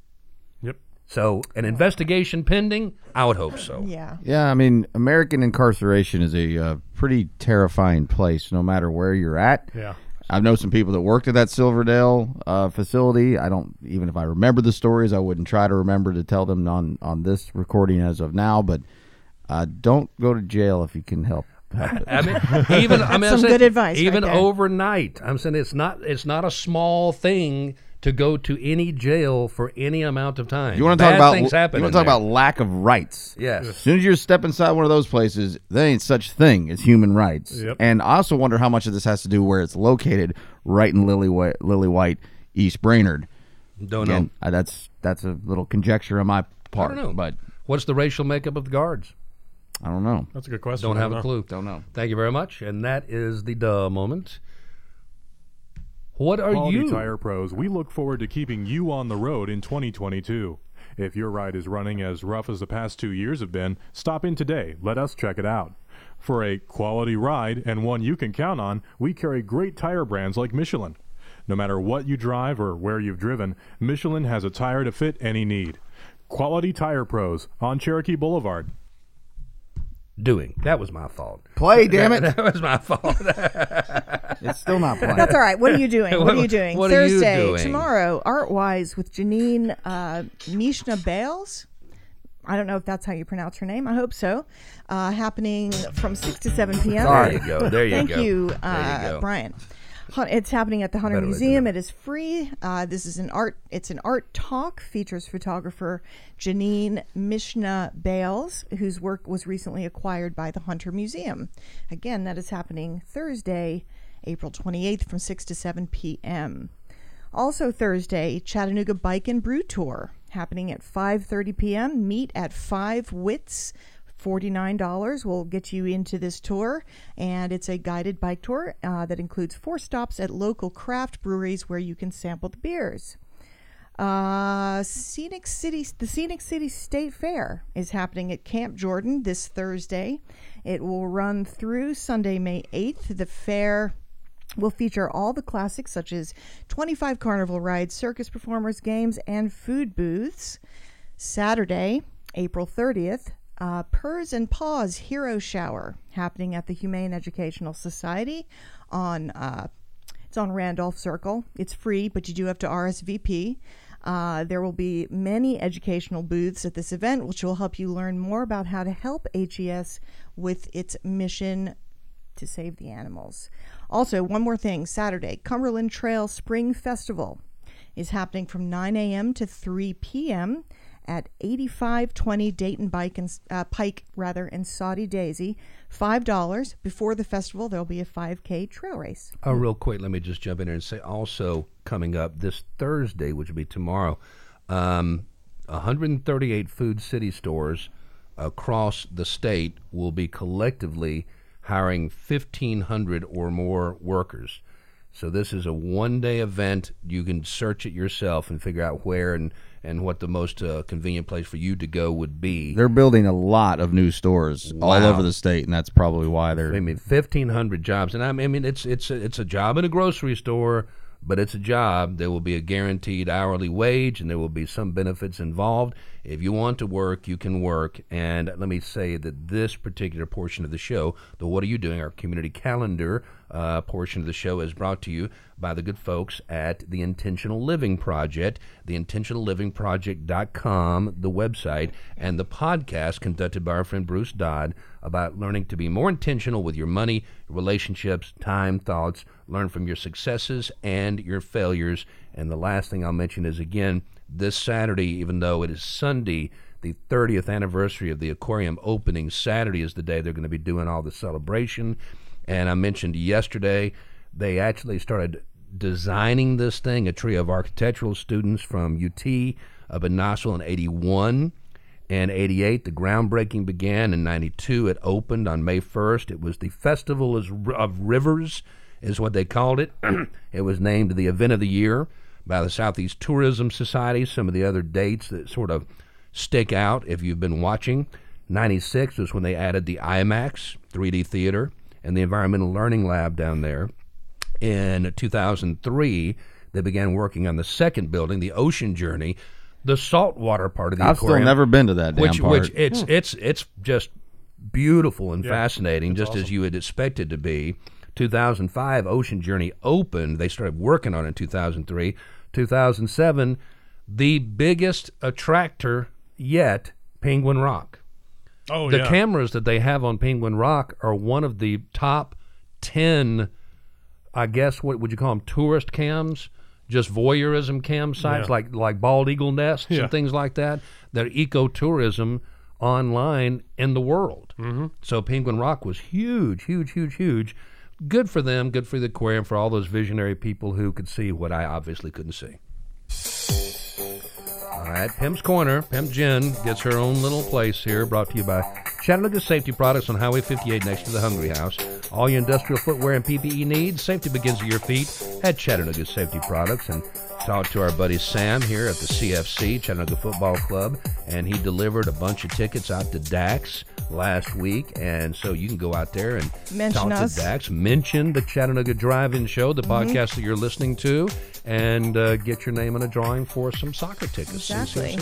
So, an investigation pending? I would hope so. Yeah. Yeah, I mean, American incarceration is a pretty terrifying place, no matter where you're at. Yeah. I know some people that worked at that Silverdale facility. I don't, even if I remember the stories, I wouldn't try to remember to tell them on this recording as of now, but don't go to jail if you can help it. That's some good advice, overnight. I'm saying it's not a small thing to go to any jail for any amount of time. You want to talk about lack of rights? Yes. As soon as you step inside one of those places, there ain't such thing as human rights. Yep. And I also wonder how much of this has to do where it's located, right in Lily White, East Brainerd. Don't know. That's a little conjecture on my part. I don't know. But what's the racial makeup of the guards? I don't know. That's a good question. Don't have a clue. Don't know. Thank you very much. And that is the duh moment. What are Quality you? Quality Tire Pros, we look forward to keeping you on the road in 2022. If your ride is running as rough as the past 2 years have been, stop in today. Let us check it out. For a quality ride, and one you can count on, we carry great tire brands like Michelin. No matter what you drive or where you've driven, Michelin has a tire to fit any need. Quality Tire Pros on Cherokee Boulevard. Doing. That was my fault. Play, damn it. That was my fault. It's still not playing. That's all right. What are you doing? What Thursday, are you doing? Tomorrow, Artwise with Janine Mishna Bales. I don't know if that's how you pronounce her name. I hope so. Happening from 6 to 7 p.m. There you go. There you go. Thank you, Brian. It's happening at the Hunter Museum. It is free. It's an art talk. Features photographer Janine Mishna Bales, whose work was recently acquired by the Hunter Museum. Again, that is happening Thursday, April 28th, from 6 to 7 p.m. Also Thursday, Chattanooga Bike and Brew Tour happening at 5:30 p.m. Meet at 5 Wits. $49 will get you into this tour, and it's a guided bike tour that includes 4 stops at local craft breweries where you can sample the beers. The Scenic City State Fair is happening at Camp Jordan this Thursday. It will run through Sunday, May 8th. The fair will feature all the classics such as 25 carnival rides, circus performers, games, and food booths. Saturday, April 30th. Purrs and Paws Hero Shower happening at the Humane Educational Society it's on Randolph Circle. It's free, but you do have to RSVP. There will be many educational booths at this event, which will help you learn more about how to help HES with its mission to save the animals. Also, one more thing, Saturday, Cumberland Trail Spring Festival is happening from 9 a.m. to 3 p.m. at 8520 Dayton Pike and Saudi Daisy, $5. Before the festival, there'll be a 5K trail race. Oh, real quick, let me just jump in here and say also coming up this Thursday, which will be tomorrow, 138 Food City stores across the state will be collectively hiring 1,500 or more workers. So this is a one-day event. You can search it yourself and figure out where and what the most convenient place for you to go would be. They're building a lot of new stores all over the state, and that's probably why they're... I mean, 1,500 jobs. And I mean, it's a job in a grocery store, but it's a job. There will be a guaranteed hourly wage, and there will be some benefits involved. If you want to work, you can work. And let me say that this particular portion of the show, the What Are You Doing?, our community calendar portion of the show, is brought to you by the good folks at the Intentional Living Project, theintentionallivingproject.com, the website, and the podcast conducted by our friend Bruce Dodd about learning to be more intentional with your money, relationships, time, thoughts, learn from your successes and your failures. And the last thing I'll mention is, again, this Saturday, even though it is Sunday, the 30th anniversary of the aquarium opening, Saturday is the day they're going to be doing all the celebration. And I mentioned yesterday, they actually started designing this thing, a trio of architectural students from UT up in Knoxville in 81 and 88. The groundbreaking began in 92. It opened on May 1st. It was the Festival of Rivers, is what they called it. It was named the Event of the Year by the Southeast Tourism Society. Some of the other dates that sort of stick out if you've been watching. 96 was when they added the IMAX 3D theater and the Environmental Learning Lab down there. In 2003, they began working on the second building, the Ocean Journey, the saltwater part of the aquarium. I've still never been to that damn part. Which it's just beautiful and fascinating, just awesome, as you would expect it to be. 2005, Ocean Journey opened. They started working on it in 2003. 2007, the biggest attractor yet, Penguin Rock. Oh, the cameras that they have on Penguin Rock are one of the top 10, I guess, what would you call them, tourist cams, just voyeurism cam sites, like bald eagle nests and things like that. They're ecotourism online in the world. Mm-hmm. So Penguin Rock was huge, huge, huge, huge. Good for them, good for the aquarium, for all those visionary people who could see what I obviously couldn't see. All right, Pim's Corner. Pimp Jen gets her own little place here, brought to you by Chattanooga Safety Products on Highway 58 next to the Hungry House. All your industrial footwear and PPE needs, safety begins at your feet at Chattanooga Safety Products. And talked to our buddy Sam here at the CFC, Chattanooga Football Club, and he delivered a bunch of tickets out to Dax last week, and so you can go out there and mention talk us. To Dax, mention the Chattanooga Drive-In Show, the podcast that you're listening to, and get your name in a drawing for some soccer tickets. Exactly.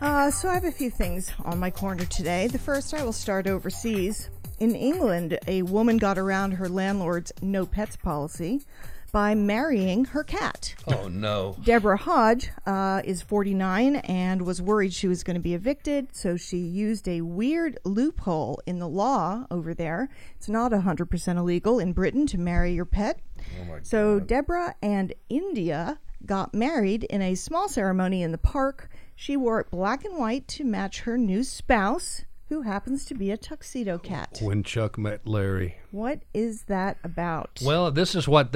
So I have a few things on my corner today. The first, I will start overseas. In England, a woman got around her landlord's no pets policy by marrying her cat. Oh, no. Deborah Hodge is 49 and was worried she was going to be evicted, so she used a weird loophole in the law over there. It's not 100% illegal in Britain to marry your pet. Oh my God. Deborah and India got married in a small ceremony in the park. She wore it black and white to match her new spouse, who happens to be a tuxedo cat. When Chuck met Larry. What is that about? Well, this is what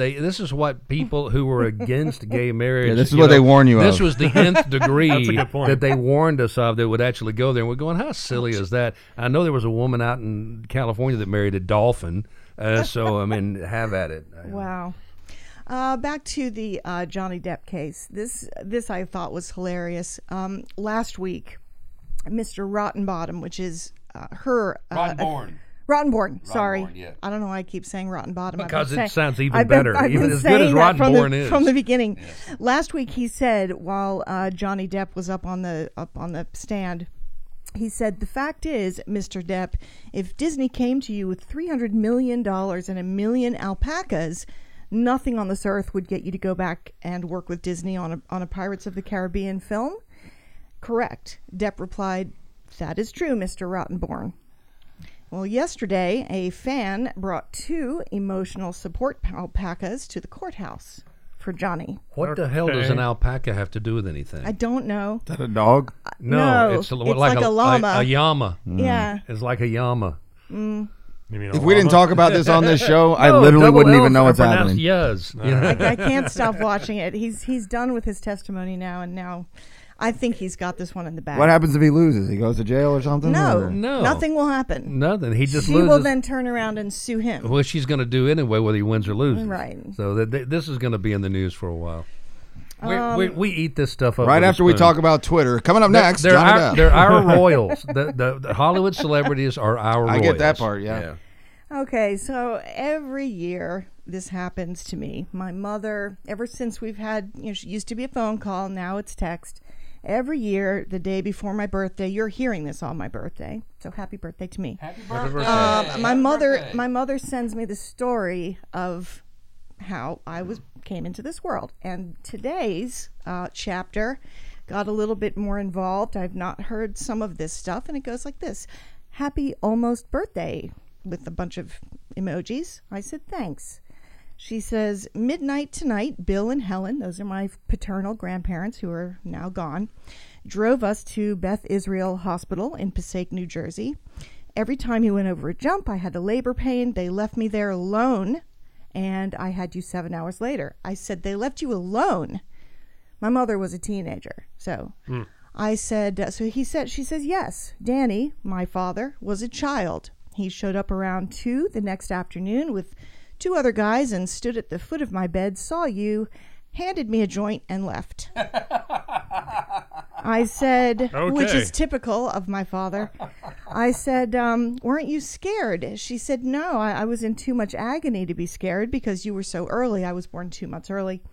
people who were against gay marriage. Yeah, this is what they warn you of. This was the nth degree that they warned us of that would actually go there. And we're going, how silly is that? I know there was a woman out in California that married a dolphin. So, I mean, have at it. Wow. Back to the Johnny Depp case. This I thought was hilarious. Last week, Mr. Rottenbottom, which is her... Rottenborn, sorry. Yeah. I don't know why I keep saying Rottenbottom. Because it sounds even better. Even as good as Rottenborn is. From the beginning. Yes. Last week he said, while Johnny Depp was up on the stand, he said, "The fact is, Mr. Depp, if Disney came to you with $300 million and 1 million alpacas, nothing on this earth would get you to go back and work with Disney on a Pirates of the Caribbean film." Correct. Depp replied, "That is true, Mr. Rottenborn." Well, yesterday, a fan brought 2 emotional support alpacas to the courthouse for Johnny. What the hell does an alpaca have to do with anything? I don't know. Is that a dog? No, it's like a llama. A llama. Yeah. It's like a llama. Mm. If we didn't talk about this on this show, I literally wouldn't even know what's happening. Yes. I can't stop watching it. He's done with his testimony now, and now... I think he's got this one in the bag. What happens if he loses? He goes to jail or something? No, or? No. Nothing will happen. Nothing. He just loses. She will then turn around and sue him. Well, she's going to do anyway, whether he wins or loses. Right. So this is going to be in the news for a while. We eat this stuff up. Right after we talk about Twitter. Coming up next, they're our royals. The Hollywood celebrities are our royals. I get that part, yeah. Okay, so every year this happens to me. My mother, ever since we've had, she used to be a phone call, now it's text. Every year, the day before my birthday, you're hearing this on my birthday, so happy birthday to me. Happy birthday. My mother sends me the story of how I came into this world, and today's chapter got a little bit more involved. I've not heard some of this stuff, and it goes like this: happy almost birthday, with a bunch of emojis. I said thanks. She says, midnight tonight, Bill and Helen, those are my paternal grandparents who are now gone, drove us to Beth Israel Hospital in Passaic, New Jersey. Every time he went over a jump, I had a labor pain. They left me there alone, and I had you 7 hours later. I said, they left you alone? My mother was a teenager. So I said, she says, yes, Danny, my father, was a child. He showed up around 2 the next afternoon with 2 other guys and stood at the foot of my bed, saw you, handed me a joint, and left. I said, okay. Which is typical of my father. I said, weren't you scared? She said, no, I was in too much agony to be scared because you were so early. I was born 2 months early.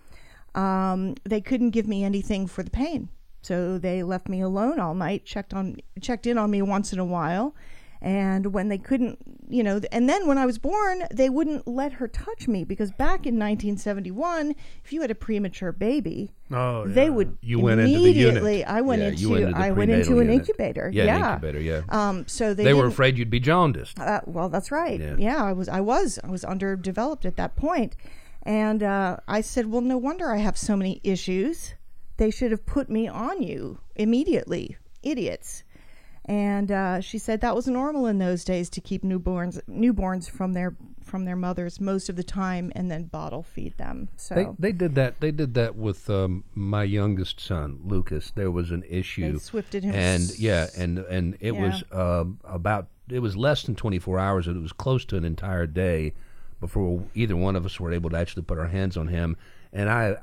They couldn't give me anything for the pain. So they left me alone all night, checked in on me once in a while. And when they couldn't, and then when I was born, they wouldn't let her touch me because back in 1971, if you had a premature baby, they would I went into an incubator. Yeah, an incubator. Yeah. So they were afraid you'd be jaundiced. Well, that's right. Yeah. I was underdeveloped at that point, and I said, well, no wonder I have so many issues. They should have put me on you immediately, idiots. And she said that was normal in those days to keep newborns from their mothers most of the time, and then bottle feed them. So they did that. They did that with my youngest son, Lucas. There was an issue. They swifted him, and it was less than 24 hours, and it was close to an entire day before either one of us were able to actually put our hands on him. And I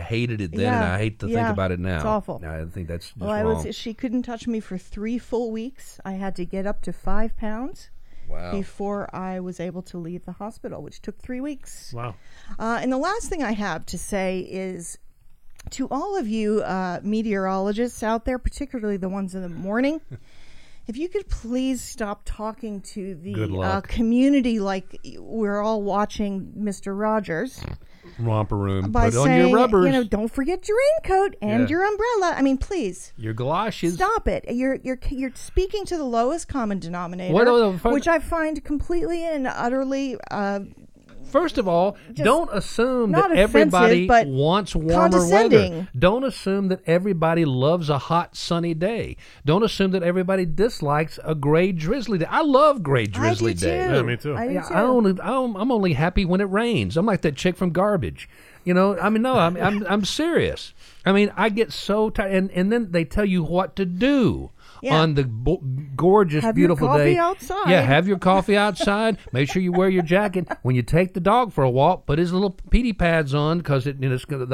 hated it then, and I hate to think about it now. It's awful. I think that's just wrong. She couldn't touch me for 3 full weeks. I had to get up to 5 pounds before I was able to leave the hospital, which took 3 weeks. Wow. And the last thing I have to say is to all of you meteorologists out there, particularly the ones in the morning, if you could please stop talking to the community like we're all watching Mr. Rogers. Romper room. By put saying, on your rubbers. Don't forget your raincoat and your umbrella. I mean, please. Your galoshes. Stop it. You're speaking to the lowest common denominator, which I find completely and utterly. First of all, don't assume that everybody wants warmer weather. Don't assume that everybody loves a hot, sunny day. Don't assume that everybody dislikes a gray, drizzly day. I love gray, drizzly days. Yeah, me too. I'm only happy when it rains. I'm like that chick from Garbage. I'm serious. I mean, I get so tired. And then they tell you what to do. Yeah. On the gorgeous, beautiful day. Have your coffee outside. Yeah, have your coffee outside. Make sure you wear your jacket. When you take the dog for a walk, put his little pee pads on because the pavement's going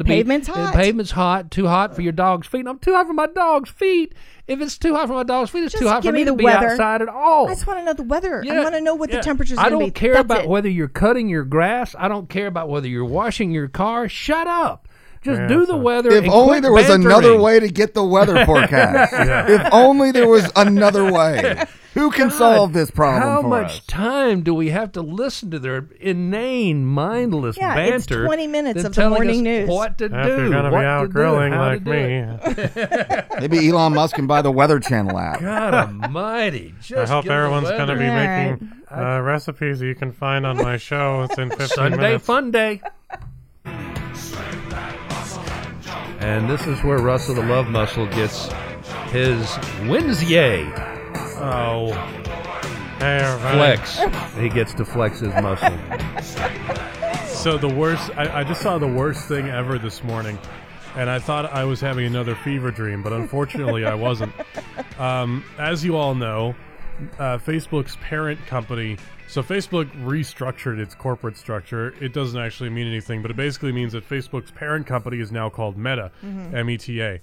to be... The pavement's hot, too hot for your dog's feet. And I'm too hot for my dog's feet. If it's too hot for my dog's feet, it's just too hot for me to be outside at all. I just want to know the weather. Yeah. I want to know what the temperature's going to be. I don't care about whether you're cutting your grass. I don't care about whether you're washing your car. Shut up. Just do the weather. If only there was another way to get the weather forecast. If only there was another way. Who can solve this problem for us? How much time do we have to listen to their inane, mindless banter? It's 20 minutes of the morning news. What to do? If you're going to be out grilling like me. Maybe Elon Musk can buy the Weather Channel app. God almighty. I hope everyone's going to be making recipes that you can find on my show. It's in 15 minutes. Sunday Fun Day. And this is where Russell the Love Muscle gets his Wednesday flex. He gets to flex his muscle. So the worst, I just saw the worst thing ever this morning. and I thought I was having another fever dream, but unfortunately I wasn't. As you all know, Facebook's parent company, so Facebook restructured its corporate structure. It doesn't actually mean anything, but it basically means that Facebook's parent company is now called Meta, M-E-T-A.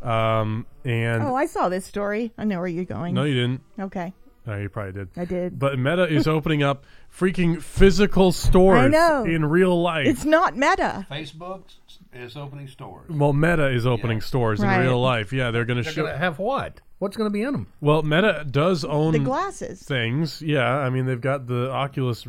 And I saw this story. I know where you're going. No, you didn't. Okay. No, you probably did. I did. But Meta is opening up freaking physical stores in real life. It's not Meta. Facebook is opening stores. Well, Meta is opening stores in real life. Yeah, they're going to show. Have what? What's going to be in them? Well, Meta does own the glasses things. Yeah, I mean they've got the Oculus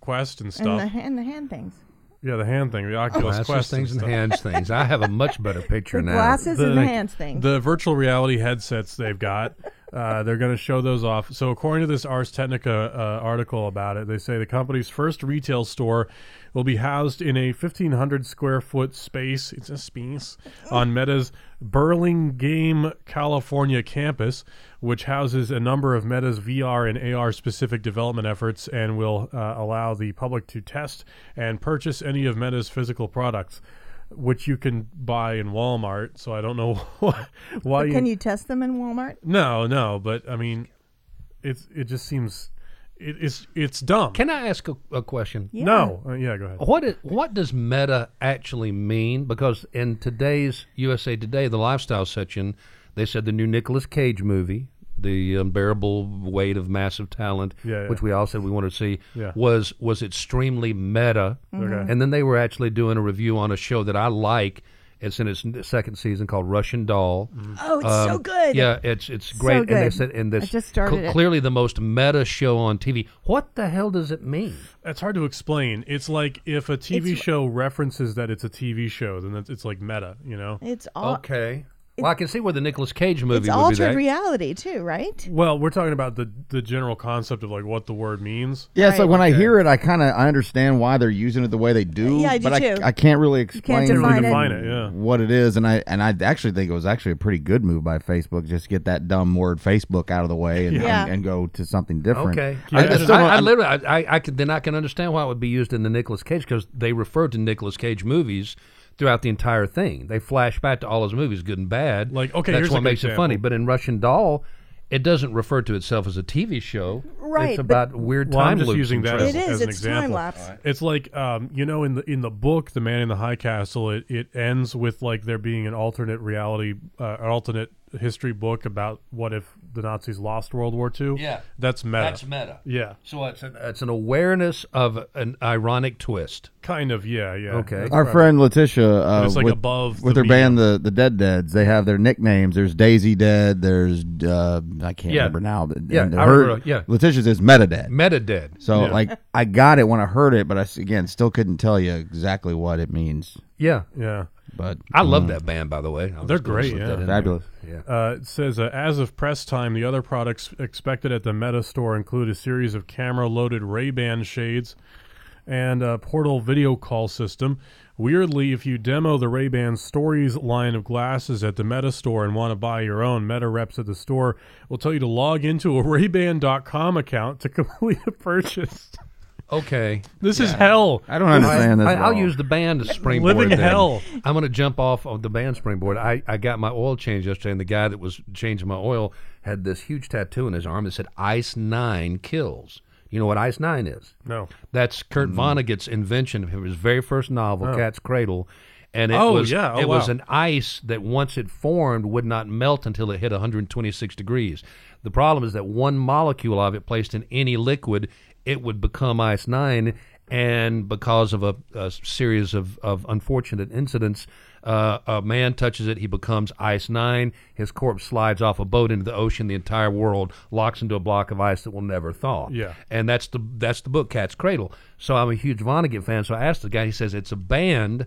Quest and stuff, and the hand things. Yeah, the hand thing, the Oculus Quest things and hands things. I have a much better picture now. Glasses and the hands things. The virtual reality headsets they've got. They're going to show those off. So according to this Ars Technica article about it, they say the company's first retail store will be housed in a 1,500 square foot space. It's a space on Meta's Burlingame, California campus, which houses a number of Meta's VR and AR specific development efforts and will allow the public to test and purchase any of Meta's physical products, which you can buy in Walmart. So I don't know why but can you test them in Walmart? No, but I mean it just seems it's dumb. Can I ask a question? Yeah. No. Go ahead. What does Meta actually mean? Because in today's USA Today, the lifestyle section, they said the new Nicolas Cage movie, The Unbearable Weight of Massive Talent, which we all said we wanted to see, was extremely meta. Okay. And then they were actually doing a review on a show that I like. It's in its second season called Russian Doll. Oh, it's so good. Yeah, it's great. So good. And they said in this, I just started clearly the most meta show on TV. What the hell does it mean? It's hard to explain. It's like if a TV show references that it's a TV show, then it's like meta, you know? It's all... Okay. Well, I can see where the Nicolas Cage movie would be. It's altered reality, too, right? Well, we're talking about the general concept of, like, what the word means. Yeah, so when I hear it, I kind of understand why they're using it the way they do. Yeah, I do, too. I can't really explain what it is. And I actually think it was actually a pretty good move by Facebook, just to get that dumb word Facebook out of the way and go to something different. Okay. Yeah. I can understand why it would be used in the Nicolas Cage, because they referred to Nicolas Cage movies throughout the entire thing. They flash back to all his movies, good and bad. Like, okay, that's what makes it funny. But in Russian Doll, it doesn't refer to itself as a TV show. Right. It's about weird time loops. I'm just using that as an example. It's time lapse. Right. It's like, in the book, The Man in the High Castle, it ends with like there being an alternate reality, an alternate history book about what if the Nazis lost World War II. Yeah. That's meta. Yeah. So it's an awareness of an ironic twist. Kind of, yeah. Okay. Our friend Letitia, it's like with her band, the Dead Deads, they have their nicknames. There's Daisy Dead, there's, I can't remember now. But Letitia's is Meta Dead. Meta Dead. So, I got it when I heard it, but I, again, still couldn't tell you exactly what it means. Yeah. Yeah. But I love that band, by the way. They're great. Yeah. Fabulous. Yeah. It says, as of press time, the other products expected at the Meta store include a series of camera-loaded Ray-Ban shades and a portal video call system. Weirdly, if you demo the Ray-Ban Stories line of glasses at the Meta store and want to buy your own, Meta reps at the store will tell you to log into a Ray-Ban.com account to complete a purchase. Okay. This is hell. I don't understand this. I'll use the band as springboard. Living hell. I'm going to jump off of the band springboard. I got my oil change yesterday, and the guy that was changing my oil had this huge tattoo in his arm that said Ice 9 kills. You know what Ice 9 is? No. That's Kurt Vonnegut's invention of his very first novel, Cat's Cradle. And it was an ice that once it formed would not melt until it hit 126 degrees. The problem is that one molecule of it placed in any liquid, it would become Ice 9, and because of a series of unfortunate incidents, a man touches it, he becomes Ice 9, his corpse slides off a boat into the ocean, the entire world locks into a block of ice that will never thaw. Yeah. And that's the book, Cat's Cradle. So I'm a huge Vonnegut fan, so I asked the guy, he says, it's a band,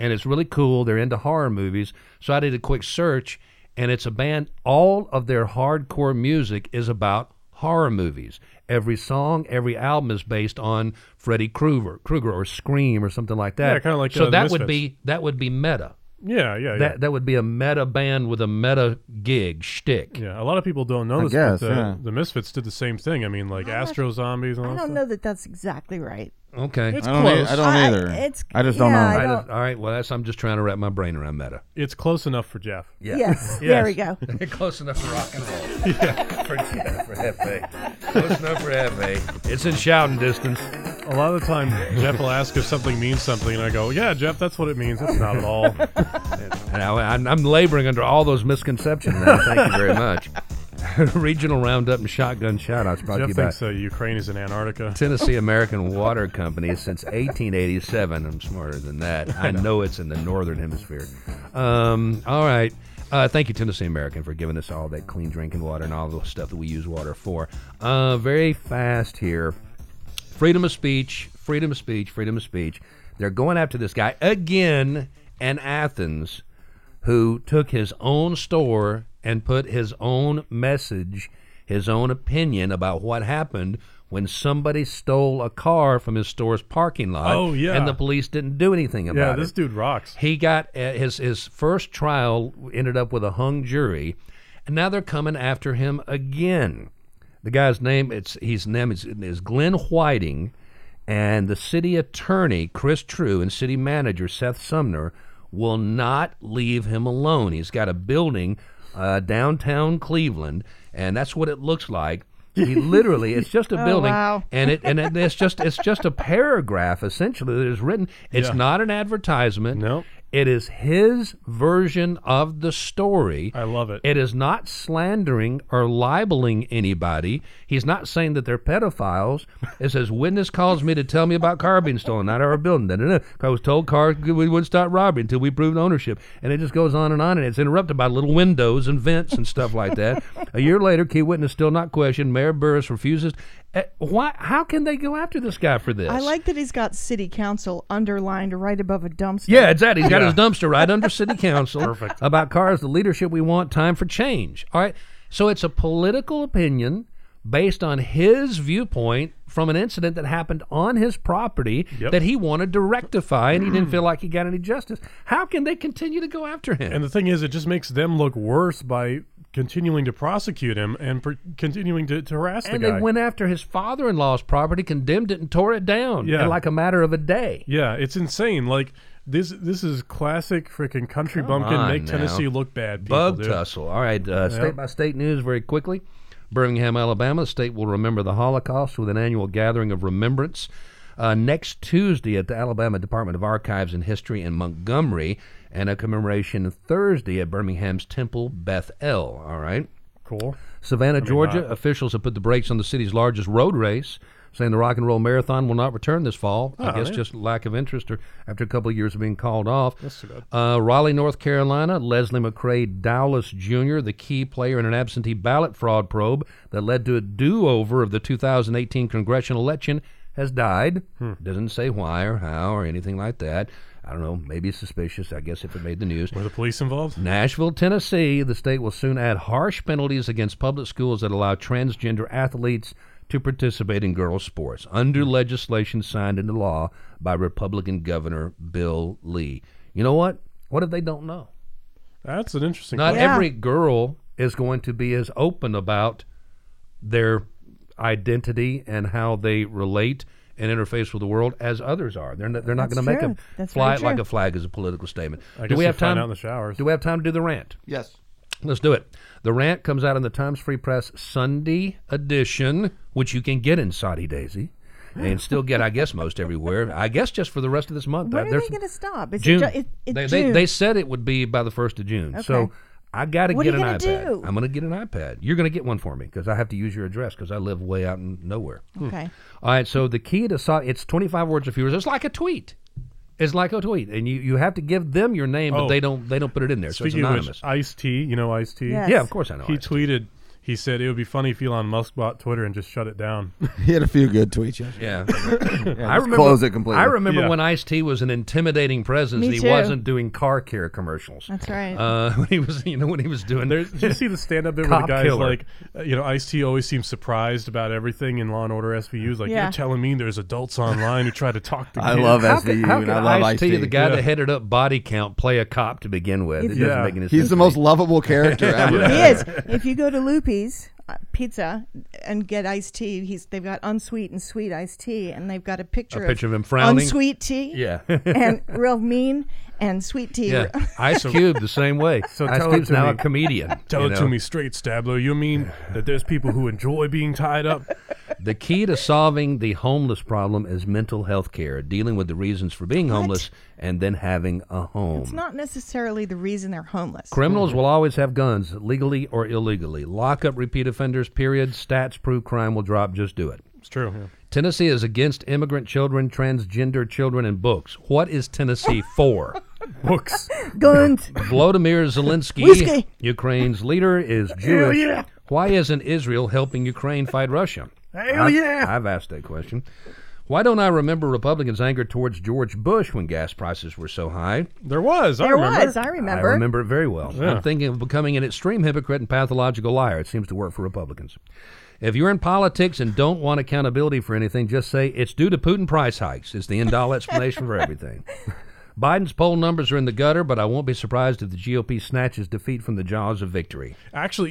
and it's really cool, they're into horror movies, so I did a quick search, and it's a band, all of their hardcore music is about horror movies. Every song, every album is based on Freddy Krueger or Scream or something like that. Yeah, kind of like so that Misfits. Would be meta. Yeah. That would be a Meta band with a Meta gig shtick. Yeah, a lot of people don't know this, but the Misfits did the same thing. I mean, like Astro Zombies and all that stuff. I don't know that that's exactly right. Okay. It's close. I don't either. I just don't know. All right, well, I'm just trying to wrap my brain around Meta. It's close enough for Jeff. Yeah. Yes. There we go. Close enough for rock and roll. For F.A. Close enough for F.A. It's in shouting distance. A lot of the time, Jeff will ask if something means something, and I go, yeah, Jeff, that's what it means. That's not at all. I'm laboring under all those misconceptions now. Thank you very much. Regional roundup and shotgun shoutouts brought to you by Ukraine is in Antarctica. Tennessee American Water Company since 1887. I'm smarter than that. I know it's in the northern hemisphere. All right. Thank you, Tennessee American, for giving us all that clean drinking water and all the stuff that we use water for. Very fast here. Freedom of speech. They're going after this guy again in Athens who took his own store and put his own message, his own opinion about what happened when somebody stole a car from his store's parking lot. Oh, yeah. And the police didn't do anything about it. Yeah, this dude rocks. He got his first trial ended up with a hung jury, and now they're coming after him again. The guy's name is Glenn Whiting, and the city attorney, Chris True, and city manager, Seth Sumner, will not leave him alone. He's got a building downtown Cleveland, and that's what it looks like. He literally, it's just a building, and it's just a paragraph essentially that is written. It's not an advertisement. No. It is his version of the story. I love it. It is not slandering or libeling anybody. He's not saying that they're pedophiles. It says, witness calls me to tell me about car being stolen, not our building. Da-da-da. I was told we wouldn't stop robbery until we proved ownership. And it just goes on, and it's interrupted by little windows and vents and stuff like that. A year later, key witness still not questioned. Mayor Burris refuses. Why? How can they go after this guy for this? I like that he's got city council underlined right above a dumpster. Yeah, exactly. He's got his dumpster right under city council. Perfect. About cars, the leadership we want, time for change. All right. So it's a political opinion based on his viewpoint from an incident that happened on his property that he wanted to rectify, and he didn't feel like he got any justice. How can they continue to go after him? And the thing is, it just makes them look worse by continuing to prosecute him and continuing to harass the guy. And they went after his father-in-law's property, condemned it, and tore it down in like a matter of a day. Yeah, it's insane. Like, this is classic freaking country bumpkin, make Tennessee look bad. Bug tussle. All right, state-by-state news very quickly. Birmingham, Alabama, the state will remember the Holocaust with an annual gathering of remembrance next Tuesday at the Alabama Department of Archives and History in Montgomery, and a commemoration Thursday at Birmingham's Temple Beth El. All right. Cool. Savannah, Georgia, officials have put the brakes on the city's largest road race, saying the Rock and Roll Marathon will not return this fall. I guess just lack of interest or after a couple of years of being called off. Raleigh, North Carolina, Leslie McRae Dowless Jr., the key player in an absentee ballot fraud probe that led to a do-over of the 2018 congressional election, has died. Doesn't say why or how or anything like that. I don't know, maybe suspicious, I guess, if it made the news. Were the police involved? Nashville, Tennessee, the state will soon add harsh penalties against public schools that allow transgender athletes to participate in girls' sports under legislation signed into law by Republican Governor Bill Lee. You know what? What if they don't know? That's an interesting question. Not every girl is going to be as open about their identity and how they relate and interface with the world as others are. They're not going to make a fly like a flag as a political statement. Do we have time out in the showers? Do we have time to do the rant? Yes. Let's do it. The rant comes out in the Times Free Press Sunday edition, which you can get in Saudi Daisy and still get, I guess, most everywhere. I guess just for the rest of this month. When are they going to stop? Is June. They said it would be by the 1st of June. Okay. So I got to get an iPad. Do? I'm going to get an iPad. You're going to get one for me because I have to use your address because I live way out in nowhere. Okay. All right, so the key to Saudi, it's 25 words or fewer. It's like a tweet. It's like a tweet, and you have to give them your name, but they don't put it in there, so it's anonymous. Speaking of which, Ice-T, you know Ice-T? Yes. Yeah, of course I know He Ice-T. tweeted, He said it would be funny if Elon Musk bought Twitter and just shut it down. He had a few good tweets. Yeah. I remember when Ice-T was an intimidating presence. He wasn't doing car care commercials. That's right. When he was doing Did you see the stand-up there where the guy's like, Ice-T always seems surprised about everything in Law & Order SVU's. Like, you're telling me there's adults online who try to talk to me. I love SVU and I love Ice-T. The guy that headed up Body Count, play a cop to begin with. It doesn't make any sense. He's the most lovable character ever. He is. If you go to Loopy Pizza and get iced tea. They've got unsweet and sweet iced tea, and they've got a picture of him frowning. Unsweet tea, and real mean, and sweet tea. Yeah. Ice Cube the same way. So Ice Cube's now a comedian. Tell it to me straight, Stablo. You mean that there's people who enjoy being tied up? The key to solving the homeless problem is mental health care, dealing with the reasons for being homeless and then having a home. It's not necessarily the reason they're homeless. Criminals will always have guns, legally or illegally. Lock up repeat offenders, period. Stats prove crime will drop. Just do it. It's true. Yeah. Tennessee is against immigrant children, transgender children, and books. What is Tennessee for? Books. Guns. Volodymyr Zelensky, Whiskey. Ukraine's leader, is Jewish. Yeah. Why isn't Israel helping Ukraine fight Russia? Hell yeah! I've asked that question. Why don't I remember Republicans' anger towards George Bush when gas prices were so high? There was. I remember. I remember it very well. Yeah. I'm thinking of becoming an extreme hypocrite and pathological liar. It seems to work for Republicans. If you're in politics and don't want accountability for anything, just say it's due to Putin price hikes. It's the end-all explanation for everything. Biden's poll numbers are in the gutter, but I won't be surprised if the GOP snatches defeat from the jaws of victory. Actually,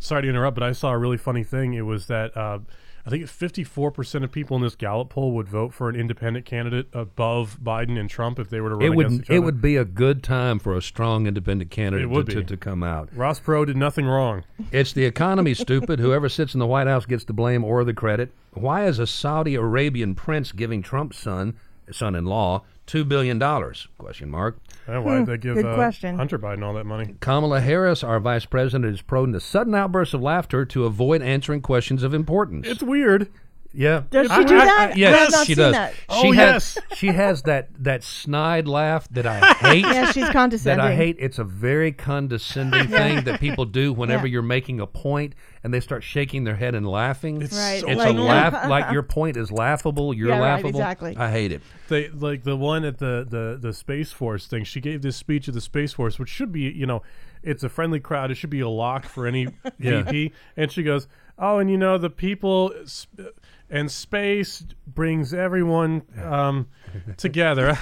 sorry to interrupt, but I saw a really funny thing. It was that... I think 54% of people in this Gallup poll would vote for an independent candidate above Biden and Trump if they were to run against each other. It would be a good time for a strong independent candidate to come out. Ross Perot did nothing wrong. It's the economy, stupid. Whoever sits in the White House gets the blame or the credit. Why is a Saudi Arabian prince giving Trump's son-in-law $2 billion? Question mark. Why did they give Hunter Biden all that money? Kamala Harris, our vice president, is prone to sudden outbursts of laughter to avoid answering questions of importance. It's weird. Yeah. Does she do that? Yes, she does. That. She has that snide laugh that I hate. Yeah, she's condescending. That I hate. It's a very condescending thing that people do whenever you're making a point, and they start shaking their head and laughing. It's like your point is laughable. You're laughable. Right, exactly. I hate it. They like the one at the Space Force thing. She gave this speech at the Space Force, which should be it's a friendly crowd. It should be a lock for any VP. And she goes, "Oh, and the people." And space brings everyone together.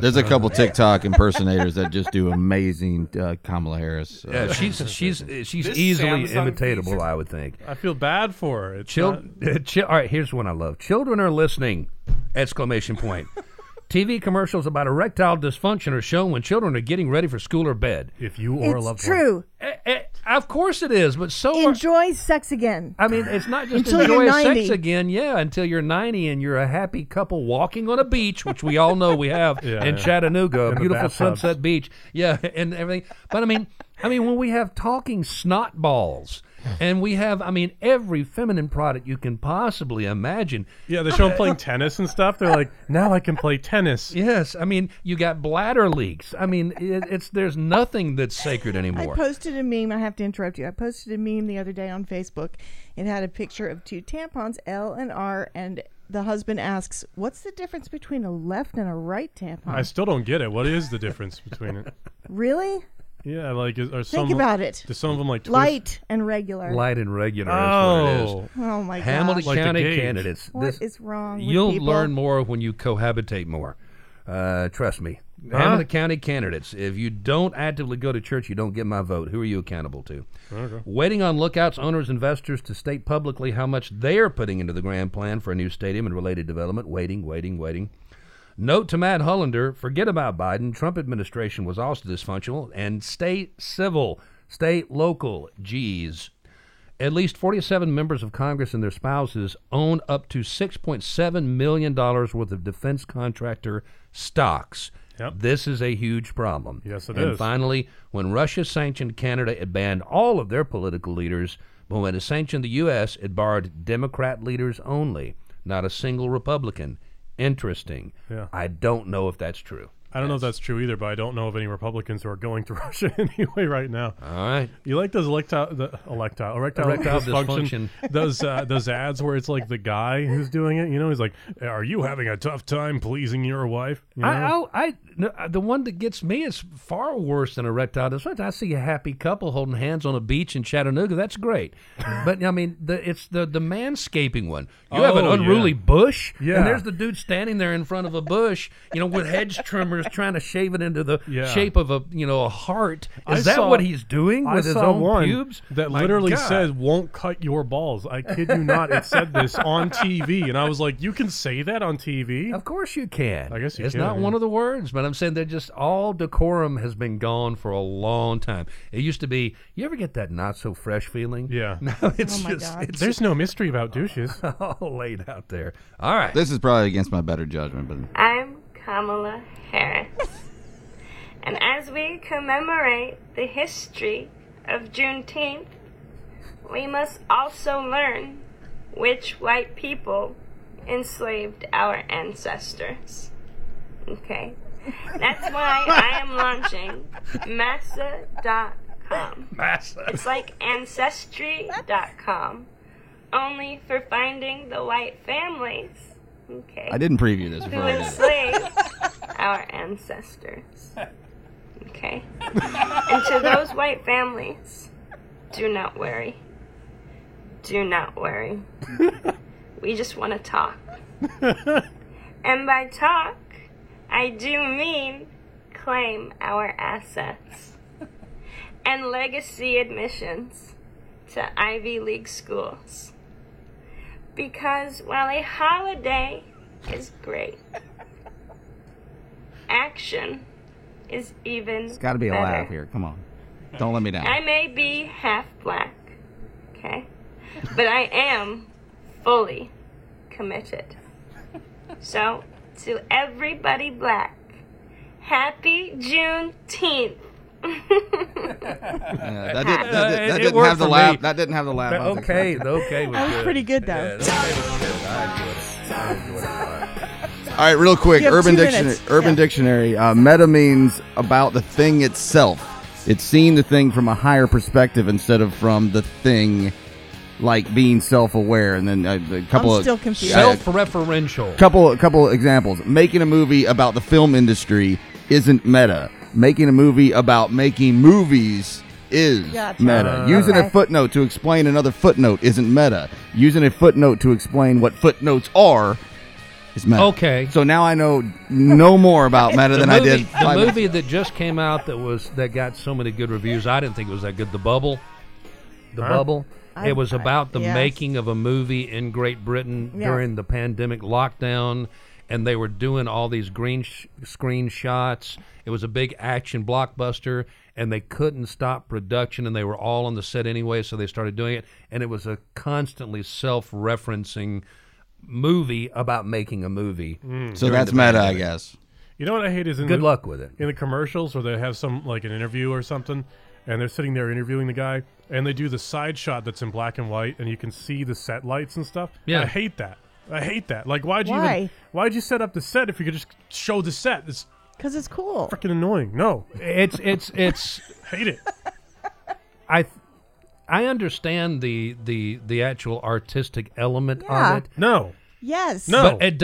There's a couple TikTok impersonators that just do amazing Kamala Harris. She's easily imitatable, I would think. I feel bad for her. All right, here's one I love. Children are listening! Exclamation point. TV commercials about erectile dysfunction are shown when children are getting ready for school or bed. If you are a loved one. It's true. Of course it is, but enjoy sex again. I mean, it's not just enjoy sex again, until you're 90 and you're a happy couple walking on a beach, which we all know we have in Chattanooga, a beautiful sunset beach. Yeah, and everything. But I mean, when we have talking snot balls, and we have, every feminine product you can possibly imagine. Yeah, they show them playing tennis and stuff. They're like, now I can play tennis. Yes, you got bladder leaks. There's nothing that's sacred anymore. I posted a meme. I have to interrupt you. I posted a meme the other day on Facebook. It had a picture of two tampons, L and R, and the husband asks, what's the difference between a left and a right tampon? I still don't get it. What is the difference between it? Really? Yeah, think about it. Some of them light and regular. Light and regular is what it is. Oh my God. Hamilton County candidates. What is wrong with people? You'll learn more when you cohabitate more. Trust me. Huh? Hamilton County candidates. If you don't actively go to church, you don't get my vote. Who are you accountable to? Okay. Waiting on lookouts, owners, investors to state publicly how much they are putting into the grand plan for a new stadium and related development. Waiting. Note to Matt Hollander, forget about Biden. Trump administration was also dysfunctional. And stay civil, stay local. Geez. At least 47 members of Congress and their spouses own up to $6.7 million worth of defense contractor stocks. Yep. This is a huge problem. Yes, it is. And finally, when Russia sanctioned Canada, it banned all of their political leaders. But when it sanctioned the U.S., it barred Democrat leaders only, not a single Republican. Interesting. Yeah. I don't know if that's true. I don't know if that's true either, but I don't know of any Republicans who are going to Russia anyway right now. All right. You like those erectile dysfunction. Those ads where it's like the guy who's doing it, you know, he's like, are you having a tough time pleasing your wife? You know? The one that gets me is far worse than erectile dysfunction. I see a happy couple holding hands on a beach in Chattanooga. That's great. But, I mean, it's the manscaping one. You have an unruly bush, and there's the dude standing there in front of a bush, you know, with hedge trimmers, trying to shave it into the shape of a heart. Is that what he's doing with his own pubes? That literally says, won't cut your balls. I kid you not. It said this on TV. And I was like, you can say that on TV? Of course you can. I guess you can. It's not one of the words, but I'm saying they're just all decorum has been gone for a long time. It used to be, you ever get that not so fresh feeling? Yeah. No, it's just... There's no mystery about douches. All laid out there. All right. This is probably against my better judgment, but... I'm Kamala Harris. And as we commemorate the history of Juneteenth, we must also learn which white people enslaved our ancestors. Okay? That's why I am launching Massa.com. Massa. It's like Ancestry.com, only for finding the white families. Okay. I didn't preview this before. Who enslaved our ancestors. Okay. And to those white families, do not worry. Do not worry. We just want to talk. And by talk, I do mean claim our assets. And legacy admissions to Ivy League schools. Because while a holiday is great, action is even It's got to be better. A laugh here. Come on. Don't let me down. I may be half black, okay? But I am fully committed. So, to everybody black, happy Juneteenth. That didn't have the laugh. Okay, that was pretty good though. All right, real quick, Urban Dictionary. Meta means about the thing itself. It's seeing the thing from a higher perspective instead of from the thing. Like being self-aware, and then a couple of self-referential. Couple examples. Making a movie about the film industry isn't meta. Making a movie about making movies is meta. Right. Using a footnote to explain another footnote isn't meta. Using a footnote to explain what footnotes are is meta. Okay. So now I know no more about meta than I did. The movie that just came out that got so many good reviews, I didn't think it was that good. The Bubble. It was about the making of a movie in Great Britain during the pandemic lockdown, and they were doing all these green screen shots. It was a big action blockbuster, and they couldn't stop production, and they were all on the set anyway, so they started doing it. And it was a constantly self-referencing movie about making a movie. So that's meta, I guess. You know what I hate is good luck with it. In the commercials where they have some like an interview or something, and they're sitting there interviewing the guy, and they do the side shot that's in black and white, and you can see the set lights and stuff. Yeah. I hate that. Like, why'd you set up the set if you could just show the set? It's because it's cool. Freaking annoying. No, it's hate it. I understand the actual artistic element of it. No. Yes. No. But it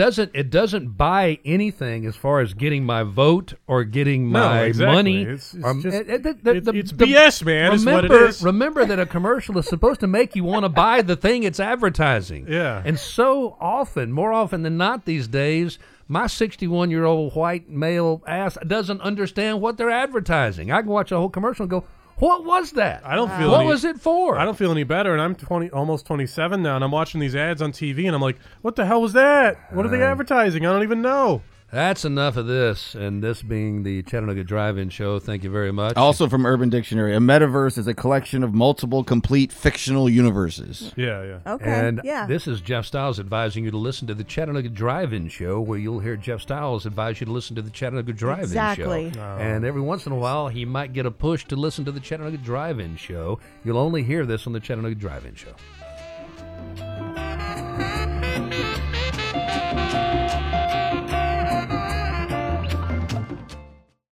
doesn't buy anything as far as getting my vote or getting my money. It's BS, man. Remember, is what it is. Remember that a commercial is supposed to make you want to buy the thing it's advertising. Yeah. And so often, more often than not these days, my 61-year-old white male ass doesn't understand what they're advertising. I can watch a whole commercial and go, what was that? I don't feel. What was it for? I don't feel any better, and I'm almost 27 now, and I'm watching these ads on TV, and I'm like, "What the hell was that? What are they advertising? I don't even know." That's enough of this, and this being the Chattanooga Drive-In Show. Thank you very much. Also from Urban Dictionary, a metaverse is a collection of multiple complete fictional universes. Yeah. Okay, This is Jeff Styles advising you to listen to the Chattanooga Drive-In Show, where you'll hear Jeff Styles advise you to listen to the Chattanooga Drive-In Show. Exactly. And every once in a while, he might get a push to listen to the Chattanooga Drive-In Show. You'll only hear this on the Chattanooga Drive-In Show.